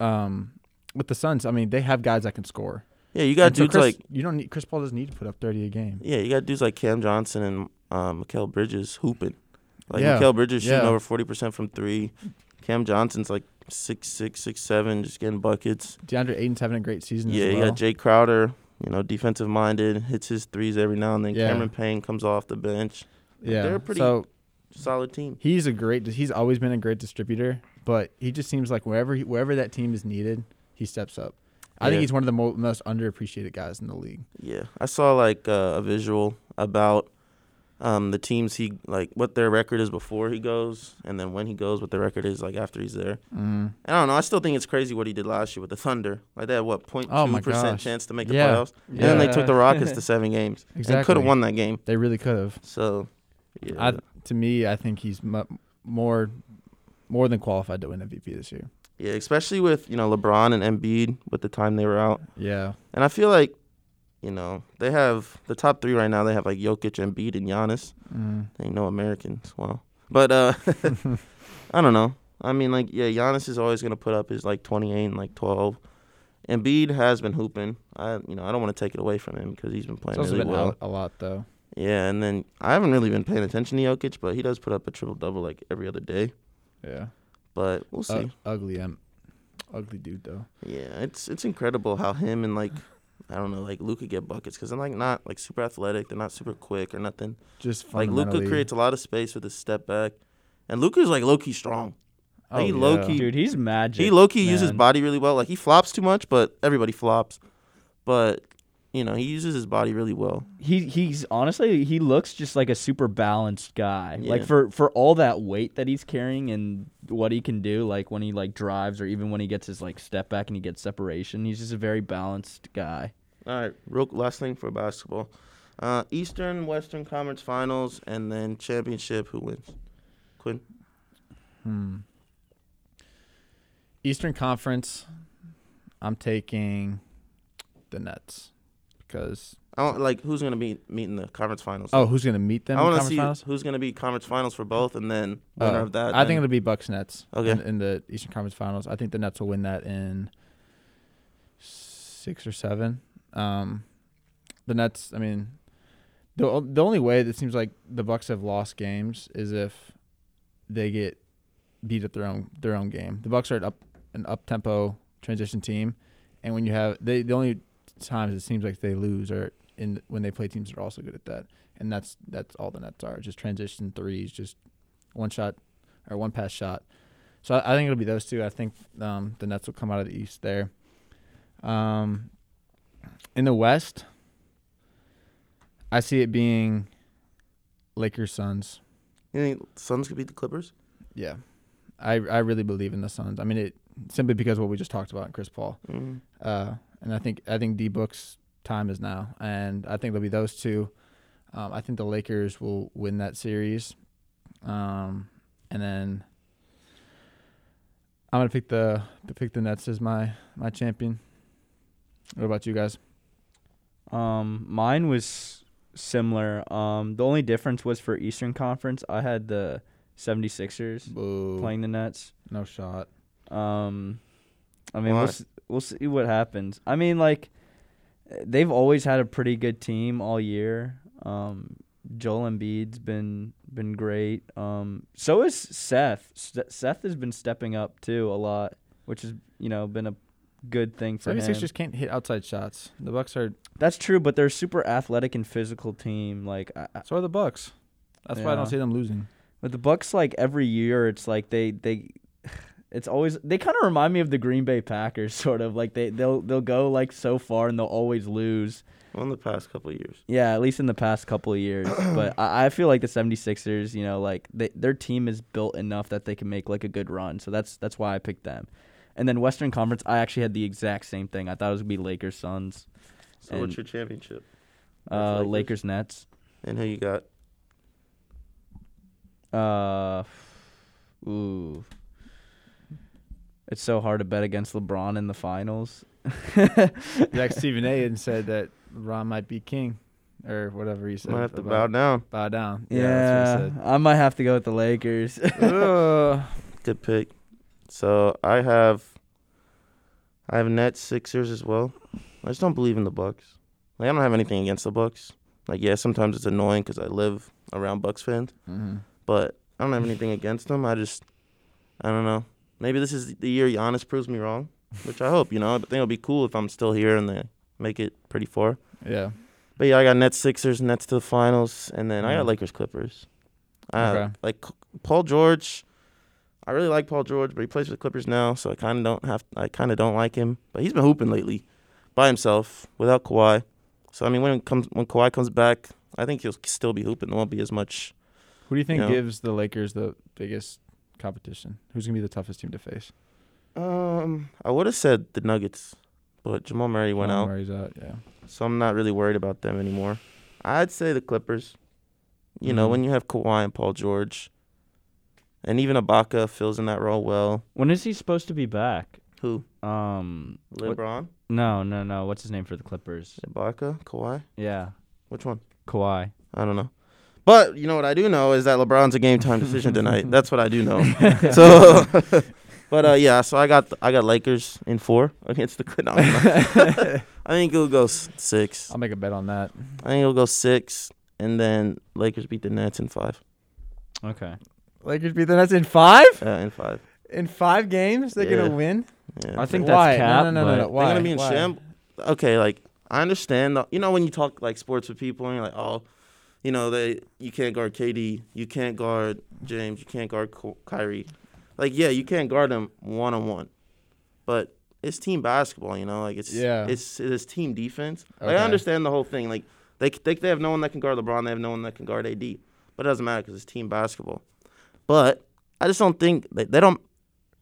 um, with the Suns, I mean, they have guys that can score. Yeah, you got and dudes so Chris, like you don't need Chris Paul doesn't need to put up thirty a game. Yeah, you got dudes like Cam Johnson and um, Mikal Bridges hooping. Like, yeah. Mikal Bridges shooting yeah. over forty percent from three. Cam Johnson's like six six, six seven, just getting buckets. DeAndre Ayton's having a great season yeah, as well. Yeah, you got Jay Crowder, you know, defensive-minded, hits his threes every now and then. Yeah. Cameron Payne comes off the bench. Yeah. They're pretty so, solid team. He's a great. He's always been a great distributor, but he just seems like wherever he, wherever that team is needed, he steps up. I yeah. think he's one of the mo- most underappreciated guys in the league. Yeah, I saw like uh, a visual about um, the teams he like what their record is before he goes, and then when he goes, what their record is like after he's there. Mm. And I don't know. I still think it's crazy what he did last year with the Thunder. Like they had what point oh two percent chance to make the yeah. playoffs, and yeah. then they took the Rockets to seven games. Exactly, could have won that game. They really could have. So, yeah. I, to me, I think he's m- more more than qualified to win M V P this year. Yeah, especially with, you know, LeBron and Embiid with the time they were out. Yeah. And I feel like, you know, they have the top three right now. They have, like, Jokic, Embiid, and Giannis. Mm. They ain't no Americans. Well, but uh, I don't know. I mean, like, yeah, Giannis is always going to put up his, like, twenty-eight and, like, twelve. Embiid has been hooping. I, you know, I don't want to take it away from him because he's been playing really well. He's also been out a lot, though. Yeah, and then I haven't really been paying attention to Jokic, but he does put up a triple-double, like, every other day. Yeah. But we'll see. U- ugly, um, ugly dude though. Yeah, it's it's incredible how him and like, I don't know, like Luka get buckets because they're like not like super athletic, they're not super quick or nothing. Just like Luka creates a lot of space with his step back, and Luka's like low key strong. Like, oh he yeah. low key, dude, he's magic. He low key man. uses his body really well. Like he flops too much, but everybody flops. But you know he uses his body really well. He he's honestly he looks just like a super balanced guy. Yeah. Like for, for all that weight that he's carrying and what he can do, like when he like drives or even when he gets his like step back and he gets separation, he's just a very balanced guy. All right, real last thing for basketball, uh, Eastern Western Conference Finals and then championship. Who wins? Quinn. Hmm. Eastern Conference. I'm taking the Nets. Because I don't like who's gonna be meeting the conference finals. Oh, who's gonna meet them? I want to see finals? who's gonna be conference finals for both, and then winner uh, of that. I think it'll be Bucks Nets. Okay. In, in the Eastern Conference Finals, I think the Nets will win that in six or seven. Um, the Nets. I mean, the the only way that seems like the Bucks have lost games is if they get beat at their own their own game. The Bucks are an up an up tempo transition team, and when you have they the only times it seems like they lose or in when they play teams that are also good at that, and that's that's all the Nets are, just transition threes, just one shot or one pass shot. So I, I think it'll be those two. I think um, the Nets will come out of the East there. Um, in the West, I see it being Lakers Suns. You think Suns could beat the Clippers? Yeah, I I really believe in the Suns. I mean it simply because of what we just talked about, Chris Paul. Mm-hmm. Uh, And I think I think D-Book's time is now, and I think it'll be those two. Um, I think the Lakers will win that series, um, and then I'm gonna pick the pick the Nets as my my champion. What about you guys? Um, mine was similar. Um, the only difference was for Eastern Conference, I had the seventy-sixers Boo. playing the Nets. No shot. Um, I mean, what's We'll see what happens. I mean, like, they've always had a pretty good team all year. Um, Joel Embiid's been been great. Um, so is Seth. St- Seth has been stepping up, too, a lot, which has, you know, been a good thing for him. seventy-sixers just can't hit outside shots. The Bucks are... That's true, but they're a super athletic and physical team. Like, I, I, so are the Bucks. That's yeah. why I don't see them losing. But the Bucks, like, every year, it's like they... they It's always they kind of remind me of the Green Bay Packers, sort of like they they'll they'll go like so far and they'll always lose. Well, in the past couple of years, yeah, at least in the past couple of years. But I, I feel like the seventy-sixers, you know, like they, their team is built enough that they can make like a good run. So that's that's why I picked them. And then Western Conference, I actually had the exact same thing. I thought it was gonna be Lakers Suns. So and, what's your championship? Uh, Lakers? Lakers Nets. And who you got? Uh, ooh. It's so hard to bet against LeBron in the finals. Like Stephen A. and said that LeBron might be king or whatever he said. Might have to bow down. Bow down. Yeah, yeah that's what he said. I might have to go with the Lakers. uh, good pick. So I have I have Nets, Sixers as well. I just don't believe in the Bucks. Like I don't have anything against the Bucks. Like, yeah, sometimes it's annoying because I live around Bucks fans. Mm-hmm. But I don't have anything against them. I just, I don't know. Maybe this is the year Giannis proves me wrong, which I hope, you know. I think it'll be cool if I'm still here and they make it pretty far. Yeah. But, yeah, I got Nets, Sixers, Nets to the finals, and then yeah. I got Lakers, Clippers. Uh, okay. Like Paul George, I really like Paul George, but he plays for the Clippers now, so I kind of don't have. I kind of don't like him, but he's been hooping lately, by himself without Kawhi. So I mean, when it comes when Kawhi comes back, I think he'll still be hooping. There won't be as much. Who do you think you know, gives the Lakers the biggest competition? Who's gonna be the toughest team to face? Um, I would have said the Nuggets, but Jamal Murray went Jamal out. Murray's out, yeah. So I'm not really worried about them anymore. I'd say the Clippers. You mm-hmm. know, when you have Kawhi and Paul George, and even Ibaka fills in that role well. When is he supposed to be back? Who? Um, LeBron? What? No, no, no. What's his name for the Clippers? Ibaka? Kawhi? Yeah. Which one? Kawhi. I don't know. But you know what I do know is that LeBron's a game time decision tonight. That's what I do know. So, but uh, yeah, so I got th- I got Lakers in four against the Clippers. I think it'll go s- six. I'll make a bet on that. I think it'll go six. And then Lakers beat the Nets in five. Okay. Lakers beat the Nets in five? Yeah, in five. In five games, they're yeah. going to win? Yeah. I think that's Why? Cap. No, no, no, no, no. Why? They're going to be in Why? Shambles. Okay, like, I understand. The, you know when you talk, like, sports with people and you're like, oh, you know, they you can't guard K D. You can't guard James. You can't guard Kyrie. Like, yeah, you can't guard them one-on-one. But it's team basketball, you know? Like, it's yeah. it's, it's team defense. Like, okay. I understand the whole thing. Like, They think they have no one that can guard LeBron. They have no one that can guard A D. But it doesn't matter because it's team basketball. But I just don't think they, they don't.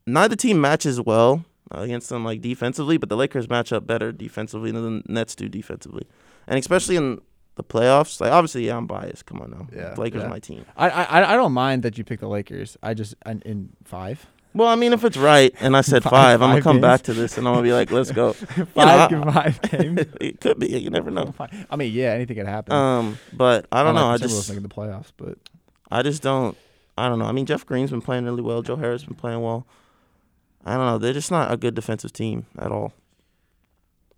Neither team matches well against them like defensively. But the Lakers match up better defensively than the Nets do defensively, and especially in the playoffs. Like obviously, yeah, I'm biased. Come on now, yeah, the Lakers yeah. are my team. I, I I don't mind that you pick the Lakers. I just I, in five. Well, I mean, if it's right, and I said five, five I'm going to come games. back to this, and I'm going to be like, let's go. five you know, I, five games? It could be. You never know. I mean, yeah, anything could happen. Um, but I don't I know. Like I just making the playoffs, but I just don't. I don't know. I mean, Jeff Green's been playing really well. Joe Harris has been playing well. I don't know. They're just not a good defensive team at all.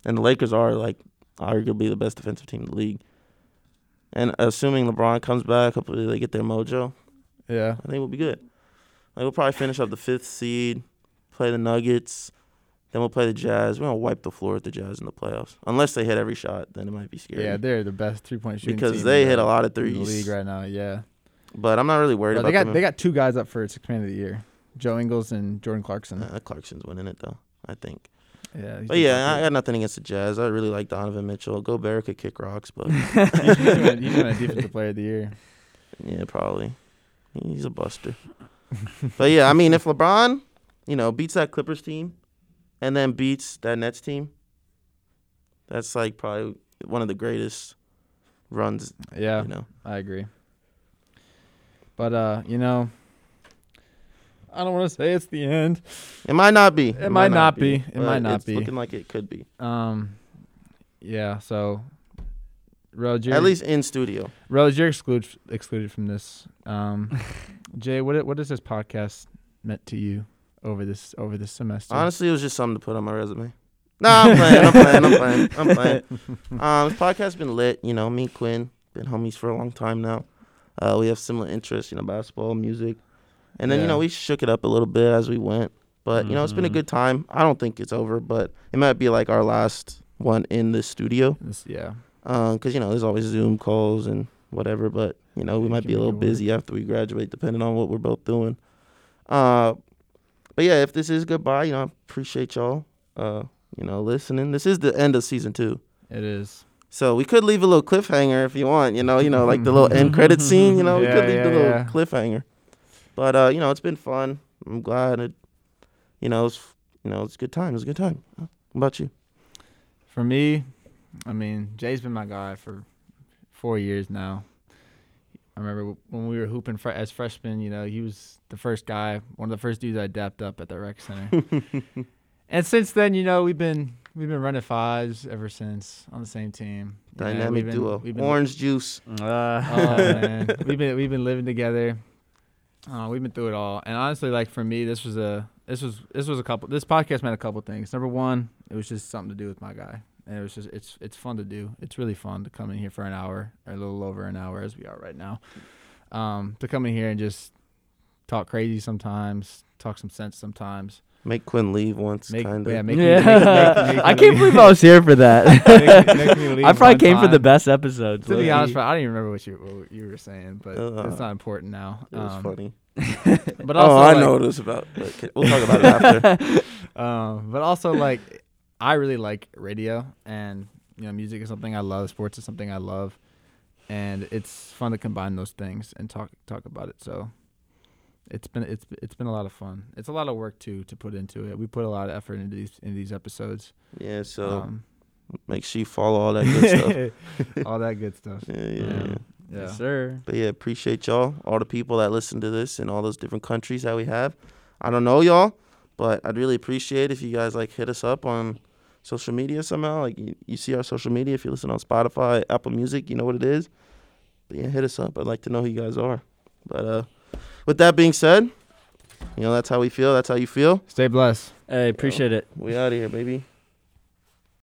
And the Lakers are, like, arguably the best defensive team in the league. And assuming LeBron comes back, hopefully they get their mojo. Yeah. I think we'll be good. Like we'll probably finish up the fifth seed, play the Nuggets, then we'll play the Jazz. We're going to wipe the floor with the Jazz in the playoffs. Unless they hit every shot, then it might be scary. Yeah, they're the best three-point shooting because team. Because they hit a lot of threes. In the league right now, yeah. But I'm not really worried Bro, about they got, them. They got two guys up for sixth man of the year, Joe Ingles and Jordan Clarkson. Uh, Clarkson's winning it, though, I think. Yeah, but yeah, I got nothing against the Jazz. I really like Donovan Mitchell. Gobert could kick rocks, but he's been a defensive player of the year. Yeah, probably. He's a buster. But, yeah, I mean, if LeBron, you know, beats that Clippers team and then beats that Nets team, that's, like, probably one of the greatest runs. Yeah, you know. I agree. But, uh, you know, I don't want to say it's the end. It might not be. It, it might, might not be. be. It might not it's be. It's looking like it could be. Um, Yeah, so, Roger. At least in studio. Roger, you're exclude, excluded from this. Um Jay, what what has this podcast meant to you over this over this semester? Honestly, it was just something to put on my resume. No, I'm playing, I'm playing, I'm playing, I'm playing. Um, this podcast's been lit. You know, me and Quinn, been homies for a long time now. Uh, we have similar interests, you know, basketball, music. And then, yeah. you know, we shook it up a little bit as we went. But, mm-hmm. you know, it's been a good time. I don't think it's over, but it might be like our last one in this studio. This, yeah. Because, um, you know, there's always Zoom calls and whatever, but... You know, we might be a little busy after we graduate, depending on what we're both doing. Uh, but, yeah, if this is goodbye, you know, I appreciate y'all, uh, you know, listening. This is the end of season two. It is. So we could leave a little cliffhanger if you want, you know, you know, like the little end credit scene, you know, yeah, we could leave yeah, the little yeah. cliffhanger. But, uh, you know, it's been fun. I'm glad it, you know, it's you know, it's a good time. It was a good time. How about you? For me, I mean, Jay's been my guy for four years now. I remember when we were hooping fr- as freshmen, you know, he was the first guy, one of the first dudes I dapped up at the rec center. And since then, you know, we've been we've been running fives ever since on the same team. You Dynamic know, we've been, duo. We've been Orange li- juice. Uh, oh man, we've been we've been living together. Uh, we've been through it all. And honestly, like for me, this was a this was this was a couple. This podcast meant a couple things. Number one, it was just something to do with my guy. And it was just it's it's fun to do. It's really fun to come in here for an hour, or a little over an hour as we are right now. Um, to come in here and just talk crazy sometimes, talk some sense sometimes. Make Quinn leave once, kind of. Yeah, make yeah. Me, make, make, make I can't leave. believe I was here for that. make, make me leave I probably came time. for the best episode. To be honest, I don't even remember what you what you were saying, but uh, it's not important now. It was um, funny. But also, oh, I like, know what it was about. But we'll talk about it after. Um, but also, like, I really like radio, and you know, music is something I love. Sports is something I love, and it's fun to combine those things and talk talk about it. So. It's been it's it's been a lot of fun. It's a lot of work too to put into it. We put a lot of effort into these into these episodes. Yeah, so um, make sure you follow all that good stuff. all that good stuff. Yeah, yeah, yeah. yeah. yeah. Yes, sir. But yeah, appreciate y'all, all the people that listen to this in all those different countries that we have. I don't know y'all, but I'd really appreciate if you guys like hit us up on social media somehow. Like you, you see our social media if you listen on Spotify, Apple Music, you know what it is. But yeah, hit us up. I'd like to know who you guys are. But uh with that being said, you know, that's how we feel. That's how you feel. Stay blessed. Hey, appreciate you know, it. We out of here, baby.